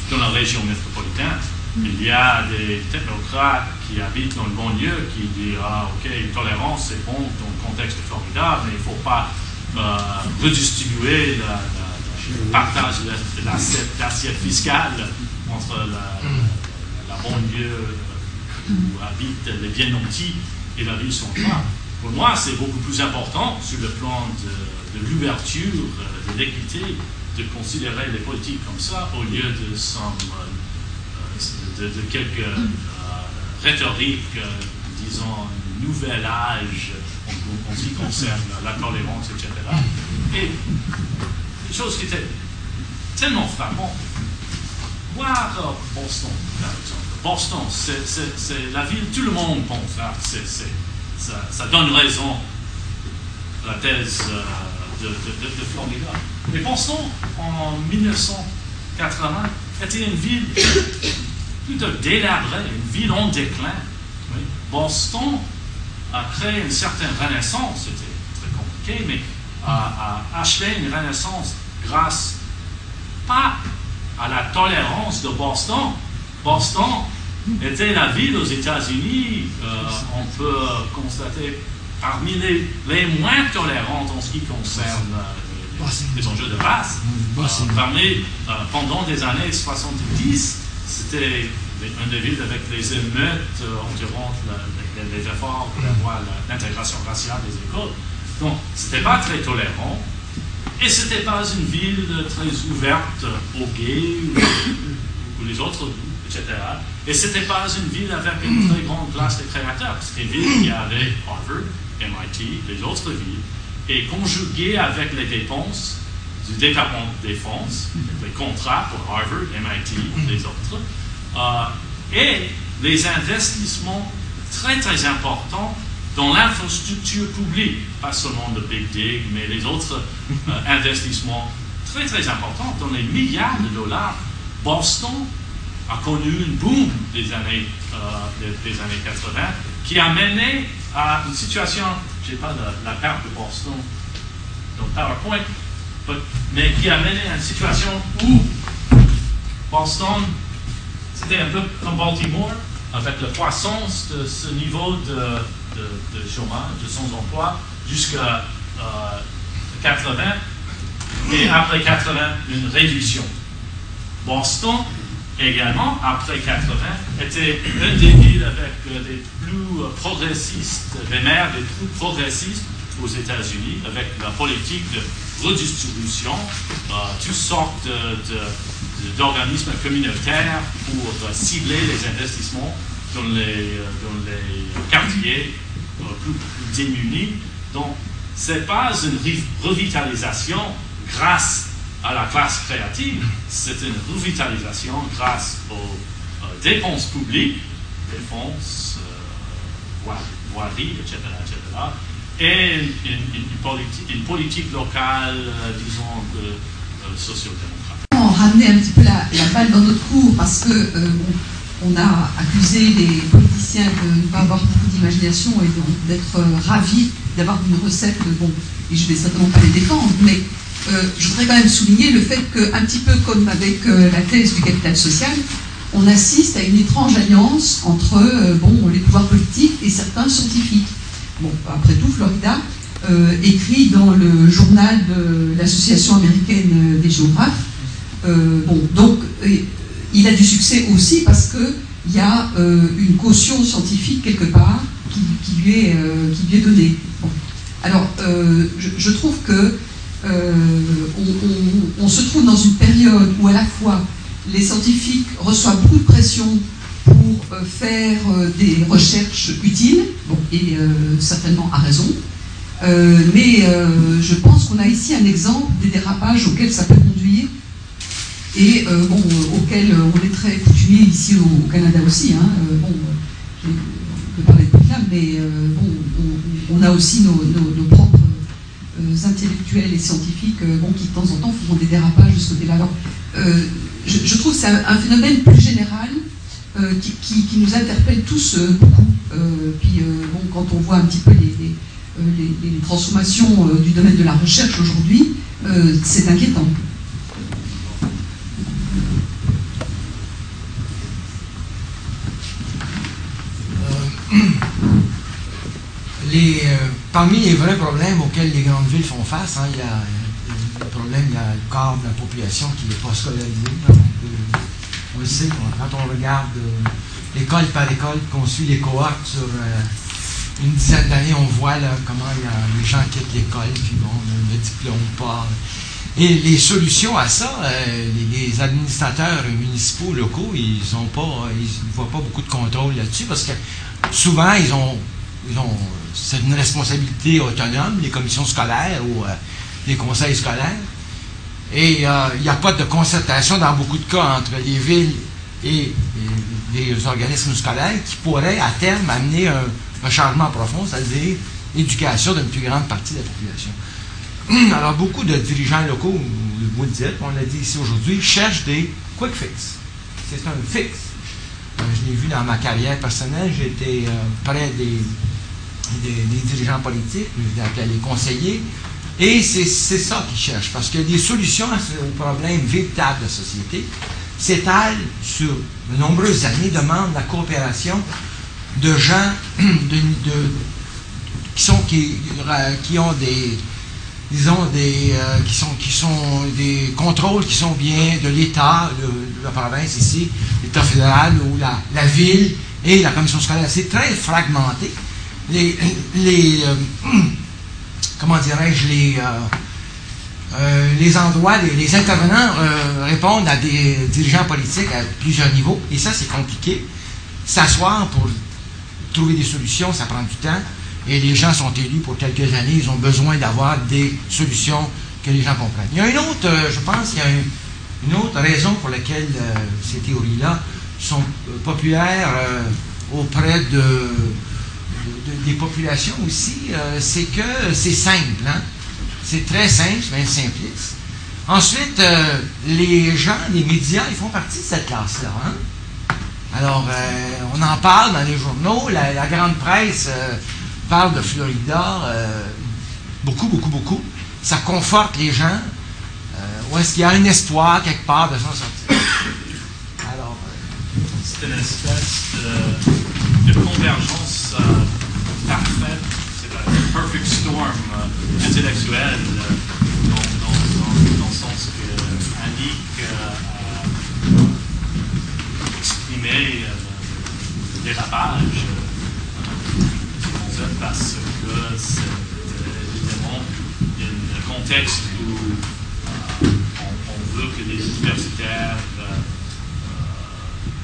dans la région métropolitaine. Il y a des technocrates qui habitent dans le banlieue qui disent « Ah, ok, tolérance, c'est bon dans le contexte de Florida, mais il ne faut pas euh, redistribuer le partage de l'assiette fiscale entre la, la, la banlieue où habitent les bien nantis et la ville centrale. » Pour moi, c'est beaucoup plus important sur le plan de, de l'ouverture, de l'équité, de considérer les politiques comme ça au lieu de s'en... De, de quelques euh, rhétoriques, euh, disons, nouvel âge en, en ce qui concerne la tolérance, et cetera. Et une chose qui était tellement frappante, voir euh, Boston, par exemple. Boston, c'est la ville, tout le monde pense, hein, c'est, c'est, ça, ça donne raison à la thèse euh, de, de, de, de Florida. Mais Boston, en mille neuf cent quatre-vingt, était une ville plutôt délabrée, une ville en déclin. Oui. Boston a créé une certaine renaissance, c'était très compliqué, mais a, a achevé une renaissance grâce, pas à la tolérance de Boston. Boston était la ville aux États-Unis, euh, on peut constater, parmi les, les moins tolérantes en ce qui concerne les, les enjeux de race. Euh, parmi, euh, pendant des années soixante-dix, c'était une des villes avec les émeutes entourant euh, les efforts pour avoir l'intégration raciale des écoles. Donc, c'était pas très tolérant et c'était pas une ville très ouverte aux gays ou, ou les autres, et cetera. Et c'était pas une ville avec une très grande classe de créateurs. C'était une ville qui avait Harvard, M I T, les autres villes, et conjuguée avec les dépenses du département de défense, les contrats pour Harvard, M I T, les autres, euh, et les investissements très très importants dans l'infrastructure publique, pas seulement le Big Dig, mais les autres euh, investissements très très importants dans les milliards de dollars. Boston a connu une boom des années, euh, des, des années quatre-vingt qui a mené à une situation, je n'ai pas la, la carte de Boston dans PowerPoint, mais qui a mené à une situation où Boston, c'était un peu comme Baltimore, avec la croissance de ce niveau de, de, de chômage, de sans-emploi, jusqu'à euh, quatre-vingts, et après quatre-vingts, une réduction. Boston, également, après quatre-vingts, était un des villes avec les plus progressistes, les maires les plus progressistes aux États-Unis, avec la politique de redistribution, euh, toutes sortes d'organismes communautaires pour euh, cibler les investissements dans les, euh, dans les quartiers euh, plus, plus démunis. Donc, ce n'est pas une revitalisation grâce à la classe créative, c'est une revitalisation grâce aux euh, dépenses publiques, défense, euh, voirie, et cetera, et cetera, et une, une, une, politi une politique locale, euh, disons, de, euh, sociodémocrate. On ramenait un petit peu la, la balle dans notre cours parce que euh, on a accusé les politiciens de ne pas avoir beaucoup d'imagination et donc d'être euh, ravis d'avoir une recette. Bon, et je ne vais certainement pas les défendre, mais euh, je voudrais quand même souligner le fait que, un petit peu comme avec euh, la thèse du capital social, on assiste à une étrange alliance entre euh, bon, les pouvoirs politiques et certains scientifiques. Bon, après tout, Florida euh, écrit dans le journal de l'Association américaine des géographes. Euh, bon, donc, euh, il a du succès aussi parce qu'il y a euh, une caution scientifique quelque part qui, qui, lui, est, euh, qui lui est donnée. Bon. Alors, euh, je, je trouve que euh, on, on, on se trouve dans une période où à la fois les scientifiques reçoivent beaucoup de pression pour euh, faire euh, des recherches utiles, bon, et euh, certainement à raison, euh, mais euh, je pense qu'on a ici un exemple des dérapages auxquels ça peut conduire, et euh, bon, euh, auxquels on est très coutumier ici au, au Canada aussi, hein, euh, bon, je peux parler de là, mais euh, bon, on, on a aussi nos, nos, nos propres euh, intellectuels et scientifiques euh, bon, qui de temps en temps font des dérapages de ce côté-là. Alors, euh, je, je trouve que c'est un, un phénomène plus général, Euh, qui, qui, qui nous interpelle tous euh, beaucoup. Euh, puis euh, bon, quand on voit un petit peu les, les, les, les transformations euh, du domaine de la recherche aujourd'hui, euh, c'est inquiétant. Euh, les, euh, parmi les vrais problèmes auxquels les grandes villes font face, hein, il y a le problème de la quart de la population qui n'est pas scolarisée. On le sait, quand on regarde euh, l'école par école, qu'on suit les cohortes sur euh, une dizaine d'années, on voit là, comment y a, les gens quittent l'école, puis bon, ne diplôment pas. Et les solutions à ça, euh, les, les administrateurs municipaux locaux, ils ont pas, ils ne voient pas beaucoup de contrôle là-dessus, parce que souvent, ils ont, ils ont c'est une responsabilité autonome, les commissions scolaires ou euh, les conseils scolaires. Et il euh, n'y a pas de concertation dans beaucoup de cas entre les villes et, et les organismes scolaires qui pourraient à terme amener un, un changement profond, c'est-à-dire l'éducation d'une plus grande partie de la population. Alors beaucoup de dirigeants locaux, vous le dites, on l'a dit ici aujourd'hui, cherchent des quick fix. C'est un fixe. Euh, je l'ai vu dans ma carrière personnelle, j'étais euh, près des, des, des dirigeants politiques, je les appelais les conseillers. Et c'est ça qu'ils cherchent, parce que les solutions aux problèmes véritables de la société s'étalent sur de nombreuses années, demandent la coopération de gens de, de, qui sont qui, qui ont des disons des euh, qui sont qui sont des contrôles qui sont bien de l'État, de la province ici, l'État fédéral ou la, la ville et la commission scolaire. C'est très fragmenté. Les, les euh, comment dirais-je, les, euh, euh, les endroits, les, les intervenants euh, répondent à des dirigeants politiques à plusieurs niveaux, et ça, c'est compliqué. S'asseoir pour trouver des solutions, ça prend du temps, et les gens sont élus pour quelques années, ils ont besoin d'avoir des solutions que les gens comprennent. Il y a une autre, euh, je pense, qu'il y a une, une autre raison pour laquelle euh, ces théories-là sont euh, populaires euh, auprès de... des populations aussi, euh, c'est que c'est simple, hein? C'est très simple, même simpliste. Ensuite, euh, les gens, les médias, ils font partie de cette classe-là, hein? Alors, euh, on en parle dans les journaux, la, la grande presse euh, parle de Florida, euh, beaucoup, beaucoup, beaucoup. Ça conforte les gens. Euh, où est-ce qu'il y a un espoir, quelque part, de s'en sortir? Alors, euh, c'est une espèce de, de convergence... Euh, parfaite, c'est la perfect storm euh, intellectuelle euh, dans, dans, dans le sens qu'Annie euh, exprimait euh, le dérapage euh, parce que c'est évidemment un contexte où euh, on, on veut que les universitaires euh,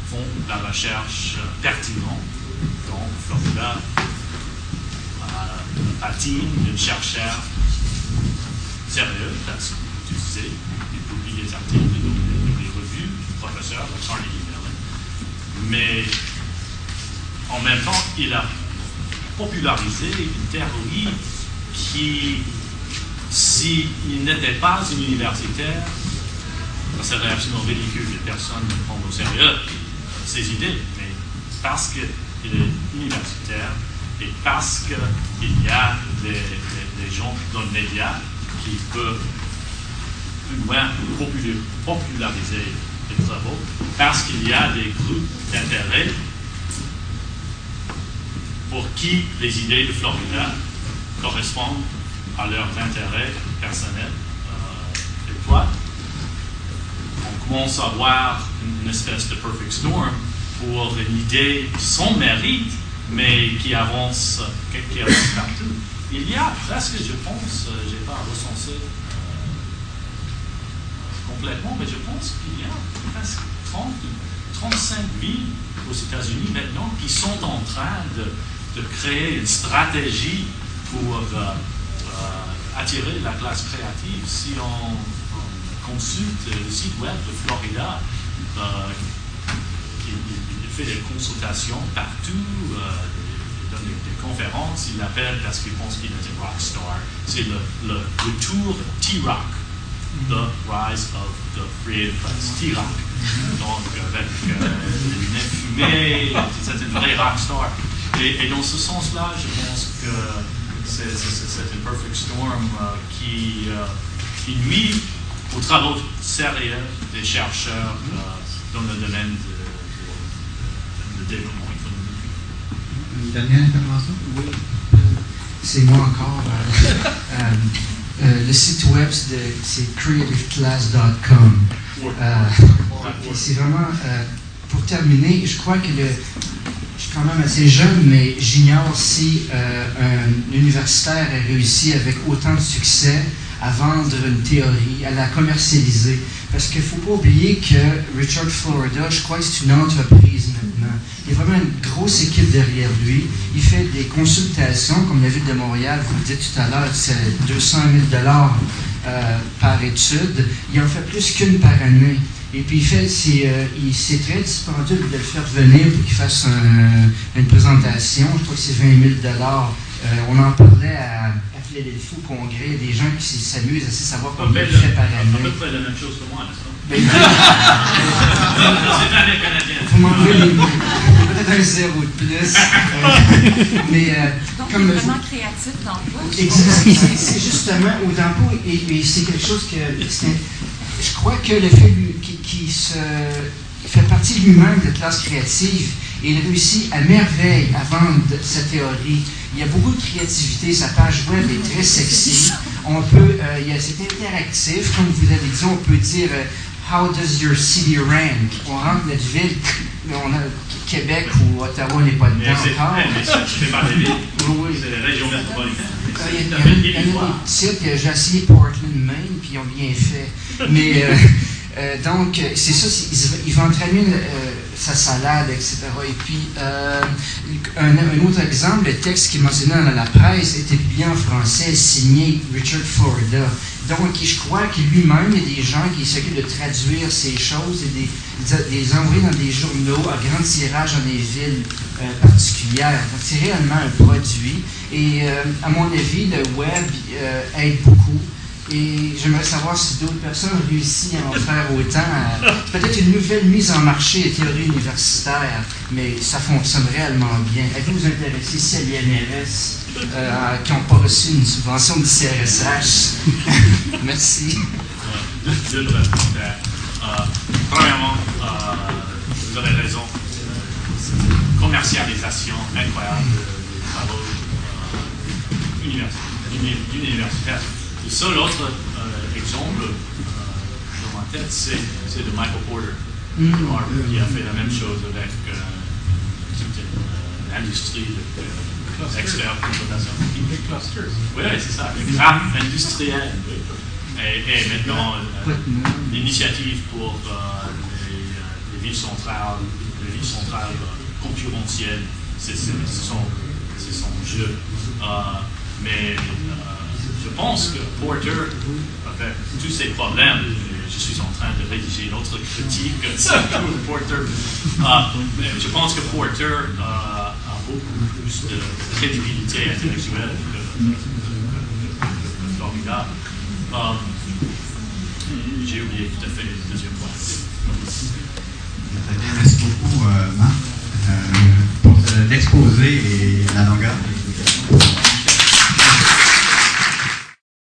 font de la recherche pertinente. Donc Florida euh, patine d'une chercheur sérieux, parce que tu sais, il publie des articles dans les revues, professeur, Charlie Merlin. Mais en même temps, il a popularisé une théorie qui, s'il n'était pas un universitaire, ça serait absolument ridicule de personne ne prendre au sérieux ses idées. Mais parce qu'il est universitaire et parce qu'il y a des, des, des gens dans le média, qui peut plus loin populariser les travaux parce qu'il y a des groupes d'intérêt pour qui les idées de Florida correspondent à leurs intérêts personnels. Euh, et toi, on commence à avoir une espèce de perfect storm pour une idée sans mérite, mais qui avance, qui avance partout. Il y a presque, je pense, je n'ai pas recensé euh, complètement, mais je pense qu'il y a presque trente, trente-cinq mille aux États-Unis maintenant qui sont en train de, de créer une stratégie pour euh, euh, attirer la classe créative. Si on, on consulte le site web de Florida, euh, qui, qui fait des consultations partout, euh, Des, des conférences, il l'appelle parce qu'il pense qu'il est un rock star. C'est le, le, le tour T-Rock, The Rise of the Creative Class, T-Rock. Donc, avec euh, des lunettes fumées, c'est une vraie rock star. Et, et dans ce sens-là, je pense que c'est une perfect storm euh, qui, euh, qui nuit aux travaux sérieux des chercheurs euh, dans le domaine de, de, de, de développement. Une dernière intervention? Oui. C'est moi encore. Euh, euh, euh, le site web, c'est creative class dot com. Euh, c'est vraiment, euh, pour terminer, je crois que le, je suis quand même assez jeune, mais j'ignore si euh, un universitaire a réussi avec autant de succès à vendre une théorie, à la commercialiser. Parce qu'il ne faut pas oublier que Richard Florida, je crois que c'est une entreprise maintenant. Il y a vraiment une grosse équipe derrière lui. Il fait des consultations, comme la Ville de Montréal, vous le dites tout à l'heure, c'est deux cent mille dollars euh, par étude. Il en fait plus qu'une par année. Et puis, c'est euh, très dispendieux de le faire venir pour qu'il fasse un, une présentation. Je crois que c'est vingt mille dollars. Euh, on en parlait à... des fous congrès, des gens qui s'amusent à savoir combien ils font par année. À peu près la même chose que moi, n'est-ce pas? Ben, c'est pas les Canadiens. Vous m'envoyez peut-être un zéro de plus. Mais, euh, donc, comme, il est vraiment créatif dans le Exactement. C'est justement, au d'impôt, et, et c'est quelque chose que... Je crois que le fait qui, qui se... fait partie lui-même de classe créative et il réussit à merveille à vendre sa théorie. Il y a beaucoup de créativité, sa page web est très sexy. On peut, euh, il y a, c'est interactif, comme vous l'avez dit, on peut dire euh, « How does your city rank? » On rentre notre ville, on a Québec ou Ottawa n'est pas dedans encore. Mais ça, je fais parler vite. Oui, c'est la région métropolitaine. Il y en a, il y a, il y a des sites, j'ai essayé Portland, Maine, puis ils ont bien fait. Mais... Euh, Euh, donc, c'est ça, il va entraîner euh, sa salade, et cetera. Et puis, euh, un, un autre exemple, le texte qui est mentionné dans la presse était bien en français, signé Richard Florida. Donc, je crois que lui-même, il y a des gens qui s'occupent de traduire ces choses et des, des envoyer dans des journaux à grand tirage dans des villes euh, particulières. Donc, c'est réellement un produit. Et euh, à mon avis, le web euh, aide beaucoup. Et j'aimerais savoir si d'autres personnes ont réussi à en faire autant. Peut-être une nouvelle mise en marché des théories universitaires, mais ça fonctionne réellement bien. Êtes-vous intéressé ici à l'I N R S euh, qui n'ont pas reçu une subvention du C R S H? Merci. Euh, deux, deux, deux, euh, premièrement, euh, vous avez raison. Commercialisation incroyable des travaux euh, universitaires. Univers, univers, univers. Le seul autre euh, exemple, euh, fait, c'est de Michael Porter. Mmh, qui yeah. a fait la même chose avec euh, toute une, une industrie d'experts de, de, de connotation. Des clusters. Oui, c'est ça, des grappes industrielles. Et, et maintenant, euh, l'initiative pour euh, les, les villes centrales, les villes centrales euh, concurrentielles, c'est son, son jeu. Euh, mais euh, je pense que Porter, avec tous ces problèmes, je suis en train de rédiger une autre critique de Porter. Euh, je pense que Porter euh, a beaucoup plus de crédibilité intellectuelle que, que, que, que, que Florida. Euh, J'ai oublié tout à fait le deuxième point.